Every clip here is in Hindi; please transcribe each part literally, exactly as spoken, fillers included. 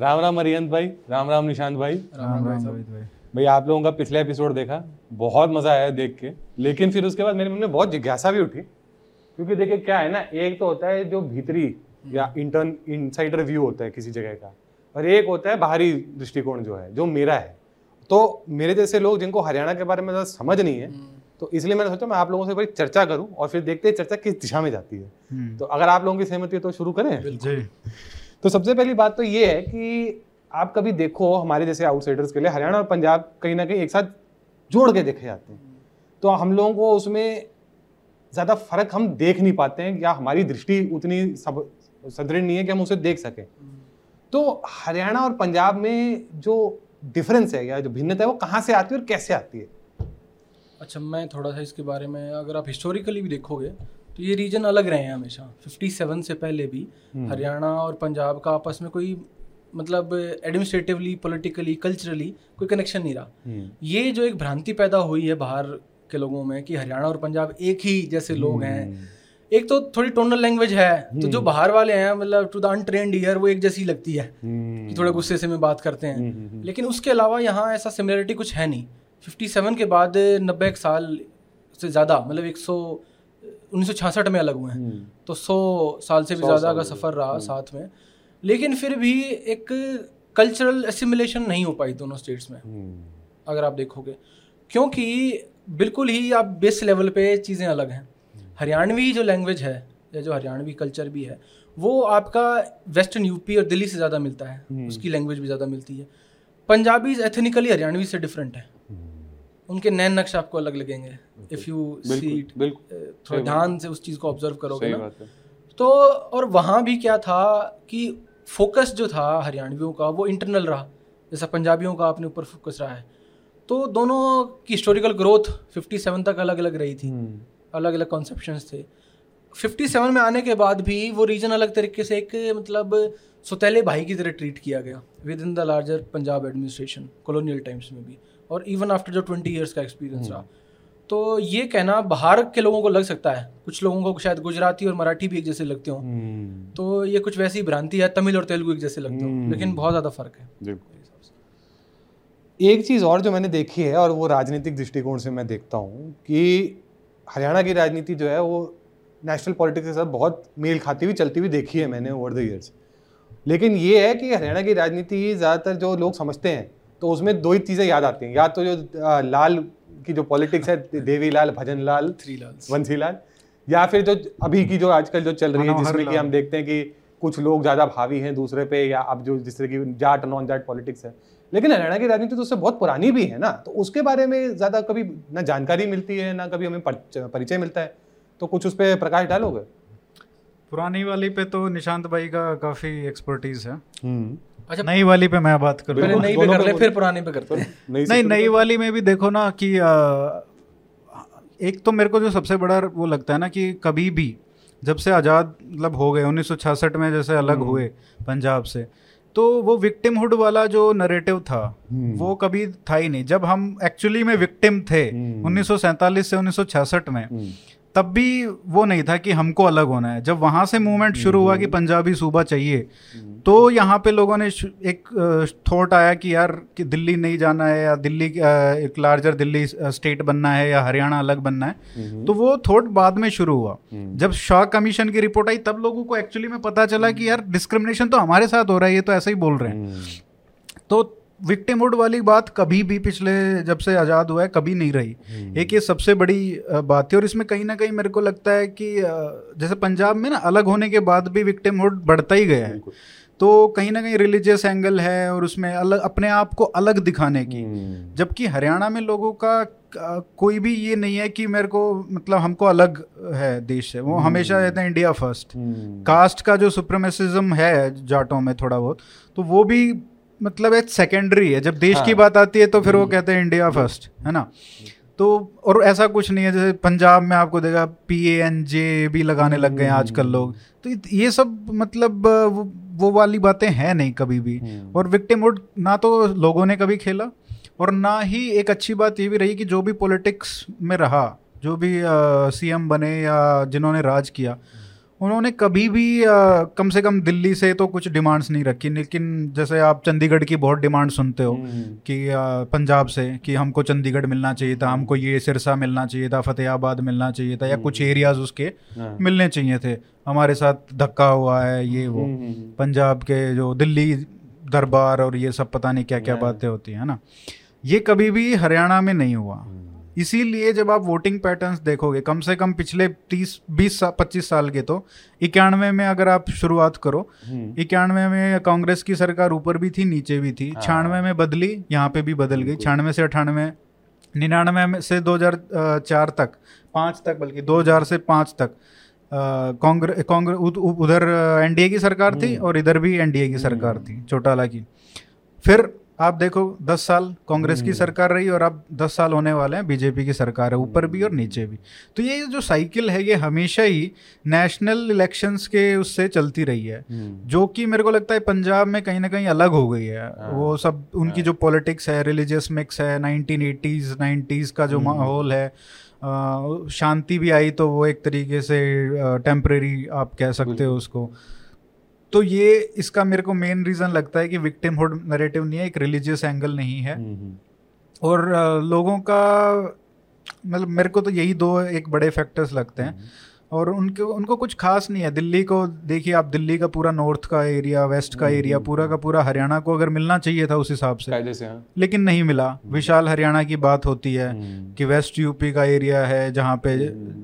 राम राम अरियंत भाई, राम राम निशांत भाई, राम राम भाई। भाई आप लोगों का पिछला एपिसोड देखा, बहुत मजा आया देख के, लेकिन फिर उसके बाद मेरे मन में बहुत जिज्ञासा भी उठी, क्योंकि देखिए क्या है ना, एक तो होता है जो भीतरी या इंटर्न इनसाइडर व्यू होता है किसी जगह का, और एक होता है बाहरी दृष्टिकोण जो है, जो मेरा है। तो मेरे जैसे लोग जिनको हरियाणा के बारे में ज़्यादा समझ नहीं है, तो इसलिए मैंने सोचा मैं आप लोगों से बड़ी चर्चा करूं और फिर देखते हैं चर्चा किस दिशा में जाती है। तो अगर आप लोगों की सहमति है तो शुरू करें जी। तो सबसे पहली बात तो ये है कि आप कभी देखो, हमारे जैसे आउटसाइडर्स के लिए हरियाणा और पंजाब कहीं ना कहीं एक साथ जोड़ के देखे जाते हैं, तो हम लोगों को उसमें ज़्यादा फर्क हम देख नहीं पाते हैं, या हमारी दृष्टि उतनी सुदृढ़ नहीं है कि हम उसे देख सकें। तो हरियाणा और पंजाब में जो डिफरेंस है या जो भिन्नता है, वो कहाँ से आती है और कैसे आती है? अच्छा, मैं थोड़ा सा इसके बारे में, अगर आप हिस्टोरिकली भी देखोगे तो ये रीजन अलग रहे हैं हमेशा। सत्तावन से पहले भी हरियाणा और पंजाब का आपस में कोई मतलब एडमिनिस्ट्रेटिवली, पॉलिटिकली, कल्चरली कोई कनेक्शन नहीं रहा। ये जो एक भ्रांति पैदा हुई है बाहर के लोगों में कि हरियाणा और पंजाब एक ही जैसे लोग हैं, एक तो थोड़ी टोनल लैंग्वेज है, तो जो बाहर वाले हैं मतलब टू द अनट्रेंड ईयर वो एक जैसी लगती है कि थोड़ा गुस्से से में बात करते हैं, लेकिन उसके अलावा यहाँ ऐसा सिमिलरिटी कुछ है नहीं। सत्तावन के बाद नब्बे साल से ज़्यादा, मतलब एक सौ उन्नीस सौ छियासठ में अलग हुए हैं, तो सौ साल से भी ज़्यादा का सफ़र रहा साथ में, लेकिन फिर भी एक कल्चरल एसिमिलेशन नहीं हो पाई दोनों स्टेट्स में अगर आप देखोगे, क्योंकि बिल्कुल ही आप बेस लेवल पे चीज़ें अलग हैं। हरियाणवी जो लैंग्वेज है या जो हरियाणवी कल्चर भी है, वो आपका वेस्टर्न यूपी और दिल्ली से ज़्यादा मिलता है, उसकी लैंग्वेज भी ज़्यादा मिलती है। पंजाबीज एथनिकली हरियाणवी से डिफरेंट है, उनके नए नक्श आपको अलग लगेंगे, इफ़ यू सी थोड़ा ध्यान से उस चीज़ को ऑब्जर्व करोगे ना, तो। और वहाँ भी क्या था कि फोकस जो था हरियाणवियों का वो इंटरनल रहा, जैसा पंजाबियों का अपने ऊपर फोकस रहा है। तो दोनों की हिस्टोरिकल ग्रोथ सत्तावन तक अलग अलग रही थी, अलग अलग कॉन्सेप्शंस थे। सत्तावन में आने के बाद भी वो रीजन अलग तरीके से एक मतलब सौतेले भाई की तरह ट्रीट किया गया within the larger Punjab administration, colonial times में भी, और इवन आफ्टर जो ट्वेंटी इयर्स का एक्सपीरियंस रहा। तो ये कहना बाहर के लोगों को लग सकता है, कुछ लोगों को शायद गुजराती और मराठी भी एक जैसे लगते हो, तो ये कुछ वैसी भ्रांति है। तमिल और तेलुगु एक जैसे लगते हो, लेकिन बहुत ज़्यादा फर्क है। एक चीज़ और जो मैंने देखी है, और वो राजनीतिक दृष्टिकोण से मैं देखता हूँ कि हरियाणा की राजनीति जो है वो नेशनल पॉलिटिक्स के साथ बहुत मेल खाती हुई चलती हुई देखी है मैंने ओवर द ईयर्स। लेकिन ये है कि हरियाणा की राजनीति ज़्यादातर जो लोग समझते हैं, तो उसमें दो ही चीज़ें याद आती हैं, या तो जो लाल की जो पॉलिटिक्स है, देवी लाल, भजन लाल, थ्री लाल, वंसी लाल, या फिर जो अभी की जो आजकल जो चल रही है, जिसमें कि हम देखते हैं कि कुछ लोग ज़्यादा भावी हैं दूसरे पे, या अब जो जिस तरह की जाट नॉन जाट पॉलिटिक्स है। लेकिन हरियाणा की राजनीति तो उससे बहुत पुरानी भी है ना, तो उसके बारे में ज़्यादा कभी ना जानकारी मिलती है, ना कभी हमें परिचय मिलता है। तो कुछ उस पर प्रकाश डालोगे? पुरानी वाली पे तो निशांत भाई का काफ़ी एक्सपर्टीज़ है। अच्छा, नई वाली पे मैं बात करूँ, पहले नई पे कर ले, फिर पुराने पे करते हैं। नहीं, नई वाली में भी देखो ना कि आ, एक तो मेरे को जो सबसे बड़ा वो लगता है ना कि कभी भी जब से आज़ाद मतलब हो गए उन्नीस सौ छियासठ में जैसे अलग हुए पंजाब से, तो वो विक्टिमहुड वाला जो नरेटिव था वो कभी था ही नहीं। जब हम एक्चुअली में विक्टिम थे उन्नीस सौ सैंतालीस से उन्नीस सौ छियासठ में, तब भी वो नहीं था कि हमको अलग होना है। जब वहाँ से मूवमेंट शुरू हुआ कि पंजाबी सूबा चाहिए, तो यहाँ पे लोगों ने एक थॉट आया कि यार कि दिल्ली नहीं जाना है, या दिल्ली एक लार्जर दिल्ली स्टेट बनना है, या हरियाणा अलग बनना है। तो वो थॉट बाद में शुरू हुआ। जब शाह कमीशन की रिपोर्ट आई, तब लोगों को एक्चुअली में पता चला कि यार डिस्क्रिमिनेशन तो हमारे साथ हो रहा है, ये तो ऐसे ही बोल रहे हैं। तो विक्टिमहुड वाली बात कभी भी पिछले जब से आज़ाद हुआ है कभी नहीं रही, एक ये सबसे बड़ी बात है। और इसमें कहीं ना कहीं मेरे को लगता है कि जैसे पंजाब में ना अलग होने के बाद भी विक्टिमहुड बढ़ता ही गया है, तो कहीं ना कहीं रिलीजियस एंगल है और उसमें अलग अपने आप को अलग दिखाने की, जबकि हरियाणा में लोगों का कोई भी ये नहीं है कि मेरे को मतलब हमको अलग है देश से, वो हमेशा कहते हैं इंडिया फर्स्ट। कास्ट का जो सुप्रीमेसिज्म है जाटों में थोड़ा बहुत, तो वो भी मतलब एक सेकेंडरी है। जब देश हाँ। की बात आती है तो फिर वो कहते हैं इंडिया फर्स्ट, है ना। तो और ऐसा कुछ नहीं है, जैसे पंजाब में आपको देखा पी ए एन जे भी लगाने लग गए आजकल लोग। तो ये सब मतलब वो, वो वाली बातें हैं नहीं कभी भी। और विक्टिमहुड ना तो लोगों ने कभी खेला, और ना ही एक अच्छी बात ये भी रही कि जो भी पॉलिटिक्स में रहा, जो भी सी एम बने या जिन्होंने राज किया, उन्होंने कभी भी आ, कम से कम दिल्ली से तो कुछ डिमांड्स नहीं रखी, लेकिन जैसे आप चंडीगढ़ की बहुत डिमांड सुनते हो कि आ, पंजाब से कि हमको चंडीगढ़ मिलना चाहिए था, हमको ये सिरसा मिलना चाहिए था, फतेहाबाद मिलना चाहिए था, या कुछ एरियाज उसके मिलने चाहिए थे, हमारे साथ धक्का हुआ है ये वो, पंजाब के जो दिल्ली दरबार और ये सब पता नहीं क्या क्या बातें होती है ना, ये कभी भी हरियाणा में नहीं हुआ। इसीलिए जब आप वोटिंग पैटर्न्स देखोगे कम से कम पिछले तीस बीस सा, पच्चीस साल के, तो इक्यानवे में अगर आप शुरुआत करो, इक्यानवे में कांग्रेस की सरकार ऊपर भी थी नीचे भी थी, छियानवे में बदली, यहाँ पे भी बदल गई, छियानवे से अठानवे, निन्यानवे में से दो हज़ार चार तक पाँच तक बल्कि दो हज़ार से पाँच तक कांग्रेस कांग्रेस उधर एनडीए की सरकार थी और इधर भी एनडीए की सरकार थी चौटाला की। फिर आप देखो दस साल कांग्रेस की सरकार रही और अब दस साल होने वाले हैं बीजेपी की सरकार है, ऊपर भी और नीचे भी। तो ये जो साइकिल है ये हमेशा ही नेशनल इलेक्शंस के उससे चलती रही है, जो कि मेरे को लगता है पंजाब में कहीं ना कहीं अलग हो गई है। वो सब उनकी जो पॉलिटिक्स है, रिलीजियस मिक्स है, नाइनटीन एटीज़ नाइन्टीज़ का जो माहौल है, शांति भी आई तो वो एक तरीके से टेम्प्रेरी आप कह सकते हो उसको। तो ये इसका मेरे को मेन रीज़न लगता है कि विक्टिमहुड नैरेटिव नहीं है, एक रिलीजियस एंगल नहीं है, और लोगों का मतलब मेरे को तो यही दो एक बड़े फैक्टर्स लगते हैं, और उनके उनको कुछ खास नहीं है। दिल्ली को देखिए आप, दिल्ली का पूरा नॉर्थ का एरिया, वेस्ट का एरिया, पूरा का पूरा हरियाणा को अगर मिलना चाहिए था उस हिसाब से, लेकिन नहीं मिला। विशाल हरियाणा की बात होती है कि वेस्ट यूपी का एरिया है जहाँ पे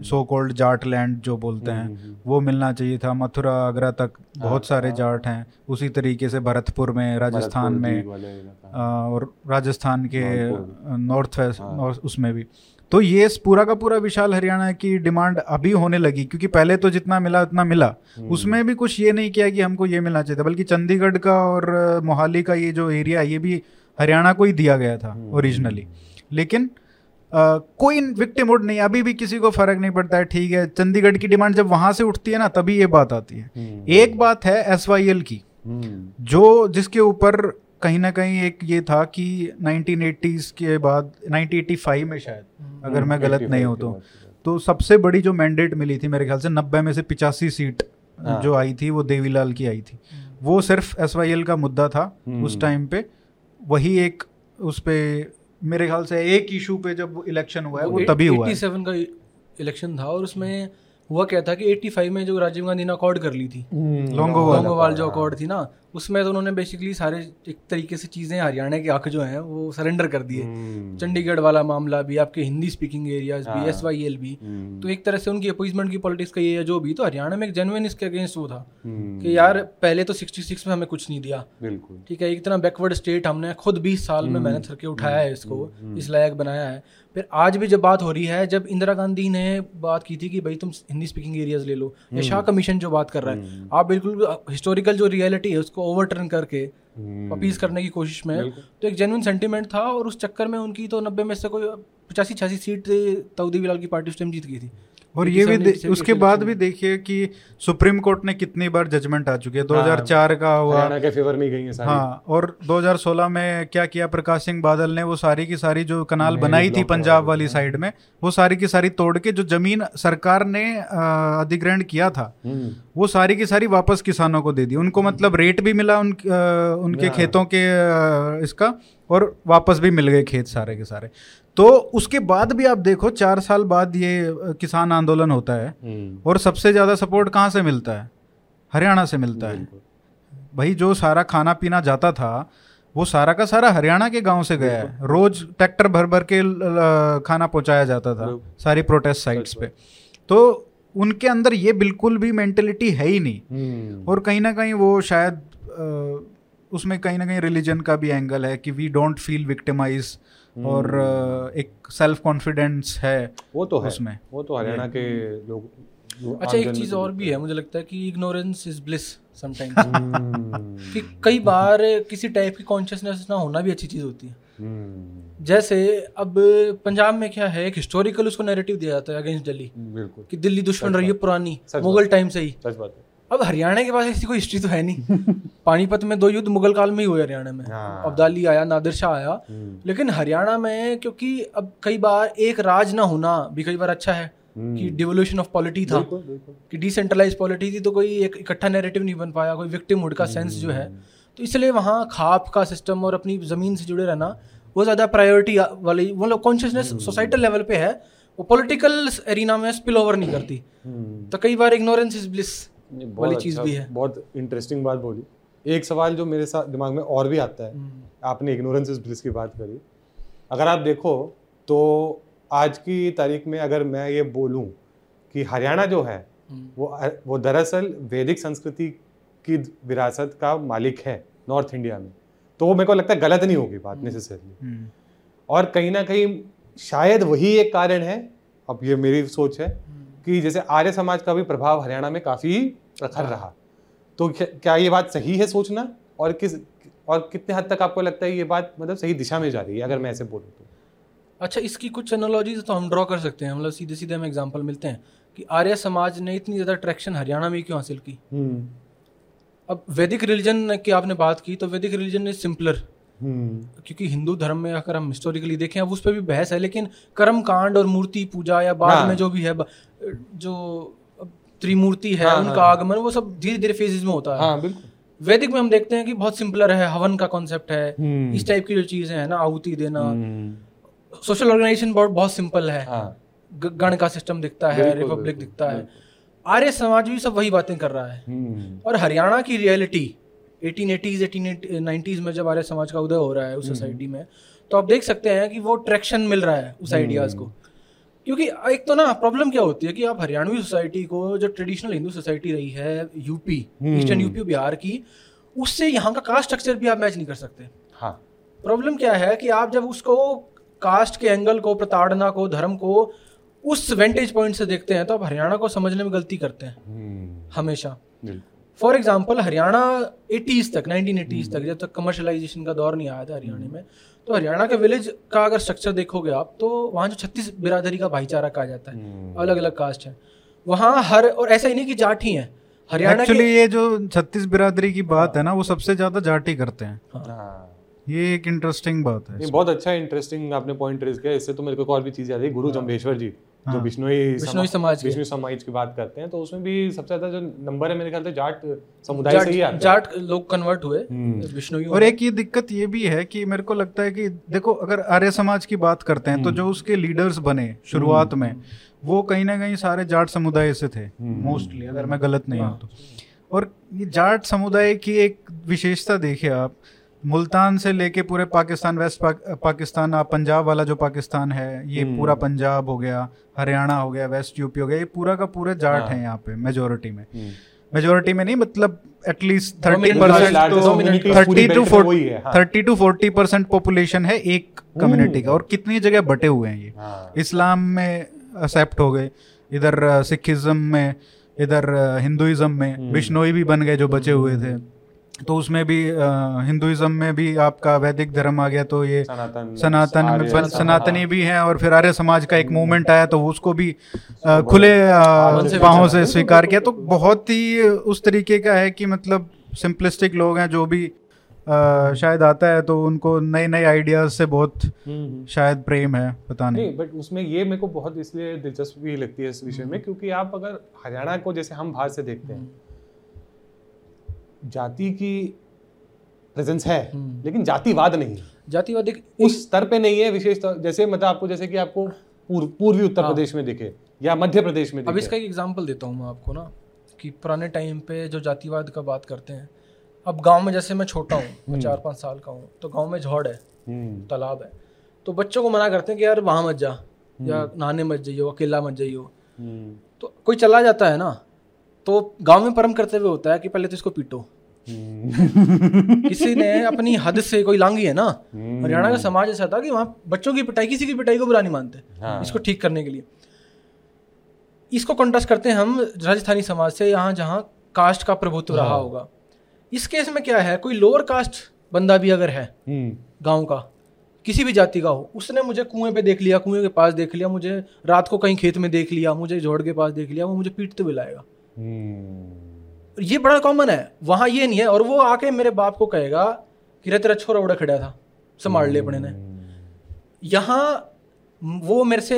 सो कॉल्ड जाट लैंड जो बोलते हैं वो मिलना चाहिए था, मथुरा आगरा तक बहुत सारे जाट हैं, उसी तरीके से भरतपुर में, राजस्थान में और राजस्थान के नॉर्थ वेस्ट और उसमें भी। तो ये पूरा का पूरा विशाल हरियाणा की डिमांड अभी होने लगी, क्योंकि पहले तो जितना मिला उतना मिला, उसमें भी कुछ ये नहीं किया कि हमको ये मिलना चाहिए था, बल्कि चंडीगढ़ का और मोहाली का ये जो एरिया है ये भी हरियाणा को ही दिया गया था ओरिजिनली। लेकिन आ, कोई विक्टिमहुड नहीं, अभी भी किसी को फर्क नहीं पड़ता है। ठीक है, चंडीगढ़ की डिमांड जब वहां से उठती है ना तभी ये बात आती है। एक बात है एस वाई एल की, जो जिसके ऊपर कहीं ना कहीं एक ये था कि नाइनटीन एटीज़ के बाद नाइनटीन एटी फाइव में शायद अगर मैं गलत नहीं हूँ तो तो सबसे बड़ी जो मैंडेट मिली थी मेरे ख्याल से नब्बे में से पिचासी सीट जो आई थी वो देवी लाल की आई थी। वो सिर्फ एस वाई एल का मुद्दा था उस टाइम पे, वही एक उस पे मेरे ख्याल से एक इशू पे जब इलेक्शन हुआ है वो तभी हुआ है। सत्तासी का इलेक्शन था और उसमें हुआ क्या था कि पचासी में जो राजीव गांधी ने अकॉर्ड कर ली थी लोंगोवाल जो अकॉर्ड थी ना, उसमें तो उन्होंने बेसिकली सारे एक तरीके से चीज़ें हरियाणा के हक जो हैं वो सरेंडर कर दिए। चंडीगढ़ वाला मामला भी, आपके हिंदी स्पीकिंग एरियाज भी, एस वाई एल भी, तो एक तरह से उनकी अपॉइंटमेंट की पॉलिटिक्स का ये जो भी, तो हरियाणा में एक जेन्युइन इसके अगेंस्ट वो था कि यार पहले तो सिक्सटी सिक्स में हमें कुछ नहीं दिया, ठीक है, एक तरह बैकवर्ड स्टेट हमने खुद बीस साल में मेहनत करके उठाया है, इसको इस लायक बनाया है। फिर आज भी जब बात हो रही है, जब इंदिरा गांधी ने बात की थी कि भाई तुम हिंदी स्पीकिंग एरियाज ले लो, या शाह कमीशन जो बात कर रहा है, आप बिल्कुल हिस्टोरिकल जो रियलिटी है उसको ओवरटर्न करके अपीज करने की कोशिश में, तो एक जेन्युइन सेंटिमेंट था। और उस चक्कर में उनकी तो नब्बे में से कोई पचासी छियासी सीट तब देवी लाल की पार्टी उस टाइम जीत गई थी। और ये भी दे, उसके बाद भी देखिए कि सुप्रीम कोर्ट ने कितनी बार जजमेंट आ चुकी है। दो हज़ार चार का हुआ हरियाणा के फेवर में गई है सारी। हाँ, और दो हज़ार सोलह में क्या किया प्रकाश सिंह बादल ने, वो सारी की सारी जो कनाल बनाई थी पंजाब वाली साइड में वो सारी की सारी तोड़ के जो जमीन सरकार ने अधिग्रहण किया था वो सारी की सारी वापस किसानों को दे दी। उनको मतलब रेट भी मिला उन उनके खेतों के इसका, और वापस भी मिल गए खेत सारे के सारे। तो उसके बाद भी आप देखो चार साल बाद ये किसान आंदोलन होता है और सबसे ज़्यादा सपोर्ट कहाँ से मिलता है? हरियाणा से मिलता है। भाई जो सारा खाना पीना जाता था वो सारा का सारा हरियाणा के गांव से गया है। रोज ट्रैक्टर भर भर के खाना पहुँचाया जाता था सारी प्रोटेस्ट साइट्स पे। तो उनके अंदर ये बिल्कुल भी मैंटेलिटी है ही नहीं, और कहीं ना कहीं वो शायद उसमें कहीं ना कहीं रिलीजन का भी एंगल है कि वी डोंट फील विक्टिमाइज, और एक सेल्फ कॉन्फिडेंस है वो तो है उसमें, वो तो हरियाणा के लोग। अच्छा, एक चीज़ और भी है, मुझे लगता है कि इग्नोरेंस इज ब्लिस समटाइम्स, कि कई बार किसी टाइप की कॉन्शियसनेस ना होना भी अच्छी चीज़ होती है। जैसे अब पंजाब में क्या है, एक हिस्टोरिकल उसको नैरेटिव दिया जाता है अगेंस्ट दिल्ली, बिल्कुल कि दिल्ली दुश्मन रही है पुरानी मुगल टाइम से ही। सच बात है। अब हरियाणा के पास ऐसी कोई हिस्ट्री तो है नहीं। पानीपत में दो युद्ध मुगल काल में ही हुए हरियाणा में, अब्दाली आया, नादिर शाह आया। लेकिन हरियाणा में क्योंकि अब कई बार एक राज ना होना भी कई बार अच्छा है, कि डिवोल्यूशन ऑफ पॉलिटी था, कि डिसेंट्रलाइज पॉलिटी थी, तो कोई एक इकट्ठा नैरेटिव नहीं बन पाया, कोई विक्टिमहुड का सेंस जो है, तो इसलिए वहाँ खाप का सिस्टम और अपनी ज़मीन से जुड़े रहना वो ज़्यादा प्रायोरिटी वाली, मतलब कॉन्शियसनेस सोसाइटल लेवल पे है, वो पॉलिटिकल एरिना में स्पिल ओवर नहीं करती, तो कई बार इग्नोरेंस इज ब्लिस वाली चीज़ भी है। बहुत इंटरेस्टिंग बात बोली। एक सवाल जो मेरे साथ दिमाग में और भी आता है, आपने इग्नोरेंस इज ब्लिस की बात करी, अगर आप देखो तो आज की तारीख में अगर मैं ये बोलूं कि हरियाणा जो है वो वो दरअसल वैदिक संस्कृति की विरासत का मालिक है नॉर्थ इंडिया में, तो वो मेरे को लगता है गलत नहीं होगी बात नेसेसरली, और कहीं ना कहीं शायद वही एक कारण है, अब ये मेरी सोच है, कि जैसे आर्य समाज का भी प्रभाव हरियाणा में काफ़ी प्रखर रहा, तो क्या ये बात सही है सोचना, और किस और कितने हद तक आपको लगता है ये बात मतलब सही दिशा में जा रही है अगर मैं ऐसे बोलूँ तो? अच्छा, इसकी कुछ एनालॉजीज तो हम ड्रॉ कर सकते हैं, मतलब सीधे सीधे हम एग्जांपल मिलते हैं कि आर्य समाज ने इतनी ज़्यादा ट्रैक्शन हरियाणा में क्यों हासिल की। hmm. अब वैदिक रिलीजन की आपने बात की, तो वैदिक रिलीजन इज सिंपलर, hmm. क्योंकि हिंदू धर्म में अगर हम हिस्टोरिकली देखें, अब उस पर भी बहस है, लेकिन कर्म कांड और मूर्ति पूजा या बाद nah. में जो भी है, जो त्रिमूर्ति है nah, उनका nah. आगमन, वो सब धीरे धीरे फेजेस में होता है। nah, वैदिक में हम देखते हैं कि बहुत सिंपलर है, हवन का कॉन्सेप्ट है, hmm. इस टाइप की जो चीज़ें हैं ना, आहुति देना, सोशल ऑर्गेनाइजेशन बोर्ड बहुत सिंपल है, हाँ। गण का सिस्टम दिखता है, रिपब्लिक दिखता है। आर्य समाज भी सब वही बातें कर रहा है, और हरियाणा की रियलिटी अठारह सौ अस्सी, अठारह सौ नब्बे में जब आर्य समाज का उदय हो रहा है उस सोसाइटी में, तो आप देख सकते हैं कि वो ट्रैक्शन मिल रहा है उस आइडियाज़ को। क्योंकि एक तो ना प्रॉब्लम क्या होती है कि आप हरियाणवी सोसाइटी को, जो ट्रेडिशनल हिंदू सोसाइटी रही है यूपी, ईस्टर्न यूपी, बिहार की, उससे यहाँ का कास्ट स्ट्रक्चर भी आप मैच नहीं कर सकते। प्रॉब्लम क्या है कि आप जब उसको कास्ट के एंगल को, प्रताड़ना को, धर्म को उस वेंटेज पॉइंट से देखते हैं, तो आप हरियाणा को समझने में गलती करते हैं hmm. हमेशा। फॉर एग्जांपल हरियाणा एटीज़ तक, नाइनटीन एटीज़ hmm. तक, जब तक कमर्शलाइजेशन का दौर नहीं आया था हरियाणा hmm. में, तो हरियाणा के विलेज का अगर स्ट्रक्चर देखोगे आप, तो वहाँ जो छत्तीस बिरादरी का भाईचारा कहा जाता है, hmm. अलग अलग कास्ट है वहाँ हर, और ऐसा ही नहीं कि जाटी हैं हरियाणा। एक्चुअली ये जो छत्तीस बिरादरी की बात है ना, वो सबसे ज़्यादा जाटी करते हैं, ये एक इंटरेस्टिंग बात है। ये बहुत अच्छा इंटरेस्टिंग आपने पॉइंट रेज किया, इससे तो मेरे को और भी चीज़ याद आई। गुरु जंबेश्वर जी जो बिश्नोई बिश्नोई समाज बिश्नोई समाज की बात करते हैं, तो उसमें भी सबसे ज़्यादा जो नंबर है मेरे ख्याल से जाट समुदाय से ही आता है, जाट लोग कन्वर्ट हुए बिश्नोई। और एक ये दिक्कत ये भी है कि मेरे को लगता है कि देखो, अगर आर्य समाज की बात करते हैं तो जो उसके लीडर्स बने शुरुआत में, वो कहीं ना कहीं सारे जाट समुदाय से थे मोस्टली, अगर मैं गलत नहीं हूँ तो। और ये जाट समुदाय की एक विशेषता देखिए आप, मुल्तान से लेके पूरे पाकिस्तान, वेस्ट पाकिस्तान, पंजाब वाला जो पाकिस्तान है, ये पूरा पंजाब हो गया, हरियाणा हो गया, वेस्ट यूपी हो गया, ये पूरा का पूरा जाट है यहाँ पे मेजोरिटी में। मेजोरिटी में नहीं, मतलब एटलीस्ट थर्टी परसेंट तो thirty two thirty two forty percent population है एक कम्युनिटी का, और कितनी जगह बटे हुए हैं। ये इस्लाम में एक्सेप्ट हो गए, इधर सिखिज्म में, इधर हिंदुइज्म में, बिश्नोई भी बन गए जो बचे हुए थे, तो उसमें भी हिंदुइज्म में भी आपका वैदिक धर्म आ गया, तो ये सनातन सनातन सनातनी भी हैं, और फिर आर्य समाज का एक मूवमेंट आया, तो उसको भी आ, खुले पांवों से स्वीकार किया। तो बहुत ही उस तरीके का है कि मतलब सिंपलिस्टिक लोग हैं, जो भी आ, शायद आता है तो उनको नए नए आइडियाज से बहुत शायद प्रेम है, पता नहीं। बट उसमें ये मेरे को बहुत इसलिए दिलचस्पी लगती है इस विषय में, क्योंकि आप अगर हरियाणा को जैसे हम बाहर से देखते हैं, जाति की प्रेजेंस है, लेकिन जातिवाद नहीं है, जातिवाद उस स्तर पे नहीं है विशेष तौर, जैसे मतलब आपको जैसे कि आपको पूर्व पूर्वी उत्तर प्रदेश में दिखे या मध्य प्रदेश में दिखे। अब इसका एक एग्जांपल देता हूँ मैं आपको ना, कि पुराने टाइम पे जो जातिवाद का बात करते हैं, अब गांव में जैसे मैं छोटा हूँ, चार पाँच साल का हूँ, तो गाँव में झोड़ है, तालाब है, तो बच्चों को मना करते हैं कि यार वहाँ मत जा, या नहाने मत जाइयो, अकेला मत जाइयो। तो कोई चला जाता है ना, तो गांव में परम करते हुए होता है कि पहले तो इसको पीटो। किसी ने अपनी हद से कोई लांगी है ना, हरियाणा का समाज ऐसा था कि वहाँ बच्चों की पिटाई, किसी की पिटाई को बुरा नहीं मानते, हाँ। इसको ठीक करने के लिए। इसको कंट्रास्ट करते हैं हम राजस्थानी समाज से, यहाँ जहाँ कास्ट का प्रभुत्व रहा होगा। इस केस में क्या है, कोई लोअर कास्ट बंदा भी अगर है गाँव का, किसी भी जाति का हो, उसने मुझे कुएं पे देख लिया, कुएं के पास देख लिया, मुझे रात को कहीं खेत में देख लिया, मुझे झोड़ के पास देख लिया, वो मुझे पीटते हुए लाएगा। Hmm. ये बड़ा कॉमन है, वहाँ ये नहीं है। और वो आके मेरे बाप को कहेगा कि रे तेरा छोरा उड़ा खड़ा था, संभाल ले अपने ने। यहाँ वो मेरे से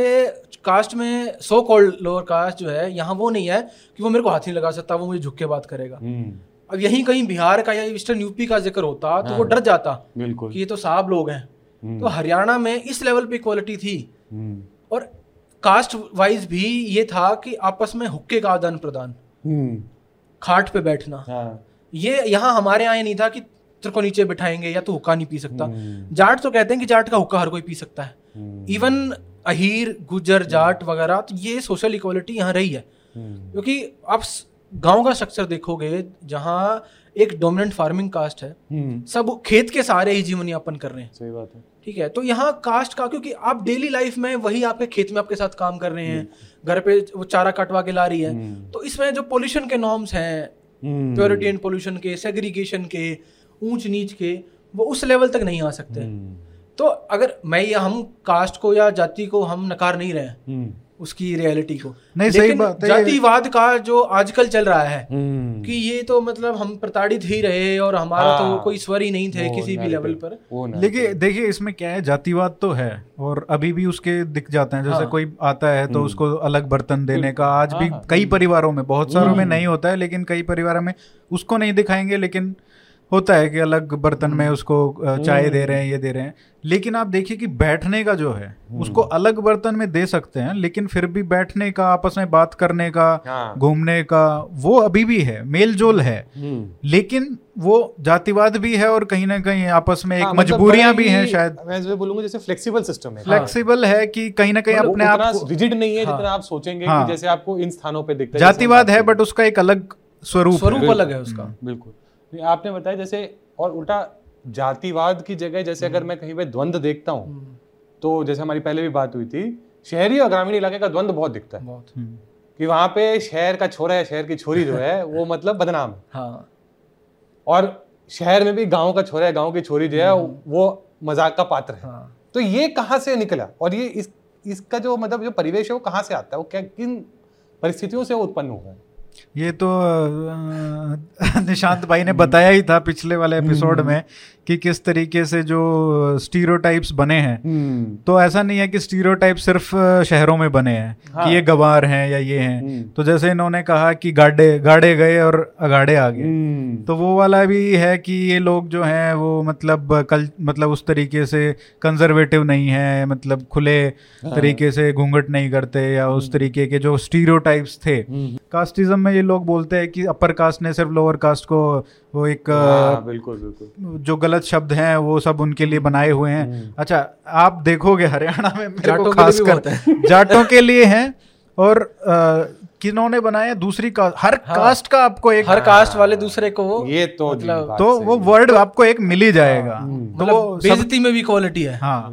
कास्ट में सो कॉल्ड लोअर कास्ट जो है यहाँ वो नहीं है कि वो मेरे को हाथ नहीं लगा सकता, वो मुझे झुक के बात करेगा। अब यहीं कहीं बिहार का या ईस्टर्न यूपी का जिक्र होता तो वो डर जाता कि ये तो साहब लोग हैं। तो हरियाणा में इस लेवल पे इक्वालिटी थी और कास्ट वाइज भी ये था कि आपस में हुक्के का आदान प्रदान, खाट पे बैठना, ये यहाँ हमारे यहाँ नहीं था कि को नीचे बिठाएंगे या तो हुक्का नहीं पी सकता। जाट तो कहते हैं कि जाट का हुक्का हर कोई पी सकता है, इवन अहीर, गुजर, जाट वगैरह। तो ये सोशल इक्वालिटी यहाँ रही है, क्योंकि आप गांव का स्ट्रक्चर देखोगे जहाँ एक डोमिनेंट फार्मिंग कास्ट है, सब खेत के सहारे ही जीवन यापन कर रहे हैं। सही बात है, ठीक है। तो यहाँ कास्ट का, क्योंकि आप डेली लाइफ में वही आपके खेत में आपके साथ काम कर रहे हैं, घर पे वो चारा कटवा के ला रही है, तो इसमें जो पोल्यूशन के नॉर्म्स हैं, प्योरिटी एंड पोल्यूशन के, सेग्रीगेशन के, ऊंच नीच के, वो उस लेवल तक नहीं आ सकते। तो अगर मैं या हम कास्ट को या जाति को हम नकार नहीं रहे उसकी रियलिटी को, नहीं, लेकिन जातिवाद का जो आजकल चल रहा है कि ये तो मतलब हम प्रताड़ित ही रहे और हमारा तो कोई स्वर ही नहीं थे किसी भी लेवल पर। लेकिन देखिए इसमें क्या है, जातिवाद तो है और अभी भी उसके दिख जाते हैं, जैसे कोई आता है तो उसको अलग बर्तन देने का आज भी कई परिवारों में, बहुत सारों में नहीं होता है लेकिन कई परिवारों में, उसको नहीं दिखाएंगे लेकिन होता है कि अलग बर्तन में उसको चाय दे रहे हैं, ये दे रहे हैं। लेकिन आप देखिए कि बैठने का जो है उसको अलग बर्तन में दे सकते हैं, लेकिन फिर भी बैठने का, आपस में बात करने का, घूमने का, वो अभी भी है, मेल जोल है। लेकिन वो जातिवाद भी है और कहीं ना कहीं आपस में एक मजबूरियां भी हैं शायद। मैं इसमें बोलूंगा जैसे फ्लेक्सिबल सिस्टम है, फ्लेक्सिबल है कि कहीं ना कहीं अपने आप रिजिड नहीं है जितना आप सोचेंगे कि जैसे आपको इन स्थानों पे दिखता है। जातिवाद है बट उसका एक अलग स्वरूप, स्वरूप अलग है उसका। बिल्कुल आपने बताया जैसे, और उल्टा जातिवाद की जगह जैसे अगर मैं कहीं पे द्वंद देखता हूँ तो जैसे हमारी पहले भी बात हुई थी, शहरी और ग्रामीण इलाके का द्वंद बहुत दिखता है बहुत। कि वहां पे शहर का छोरा या शहर की छोरी जो है वो मतलब बदनाम है, हाँ। और शहर में भी गांव का छोरा या गांव की छोरी जो है वो मजाक का पात्र है, हाँ। तो ये कहाँ से निकला और ये इस, इसका जो मतलब जो परिवेश है वो कहाँ से आता है, वो क्या किन परिस्थितियों से वो उत्पन्न हुआ है? ये तो निशांत भाई ने बताया ही था पिछले वाले एपिसोड में कि किस तरीके से जो स्टीरियोटाइप्स बने हैं। तो ऐसा नहीं है कि स्टीरियोटाइप सिर्फ शहरों में बने हैं, हाँ। कि ये गवार हैं या ये हैं, तो जैसे इन्होंने कहा कि गाड़े गाड़े गए और अगाड़े आ गए, तो वो वाला भी है कि ये लोग जो हैं वो मतलब कल मतलब उस तरीके से कंजर्वेटिव नहीं है, मतलब खुले तरीके से घूंघट नहीं करते, या उस तरीके के जो स्टीरियोटाइप्स थे। कास्टिज्म में ये लोग बोलते हैं कि अपर कास्ट ने सिर्फ लोअर कास्ट को वो एक बिल्कुल बिल्कुल जो गलत शब्द हैं वो सब उनके लिए बनाए हुए हैं। अच्छा आप देखोगे हरियाणा में मेरे को खास कर जाटों के लिए हैं और किन्होंने बनाए दूसरी कास्ट, हर हाँ, कास्ट का आपको एक, हर कास्ट वाले दूसरे को ये तो मतलब तो वो वर्ड आपको एक मिल ही जाएगा। तो वो बेइज्जती में भी क्वालिटी है, हाँ।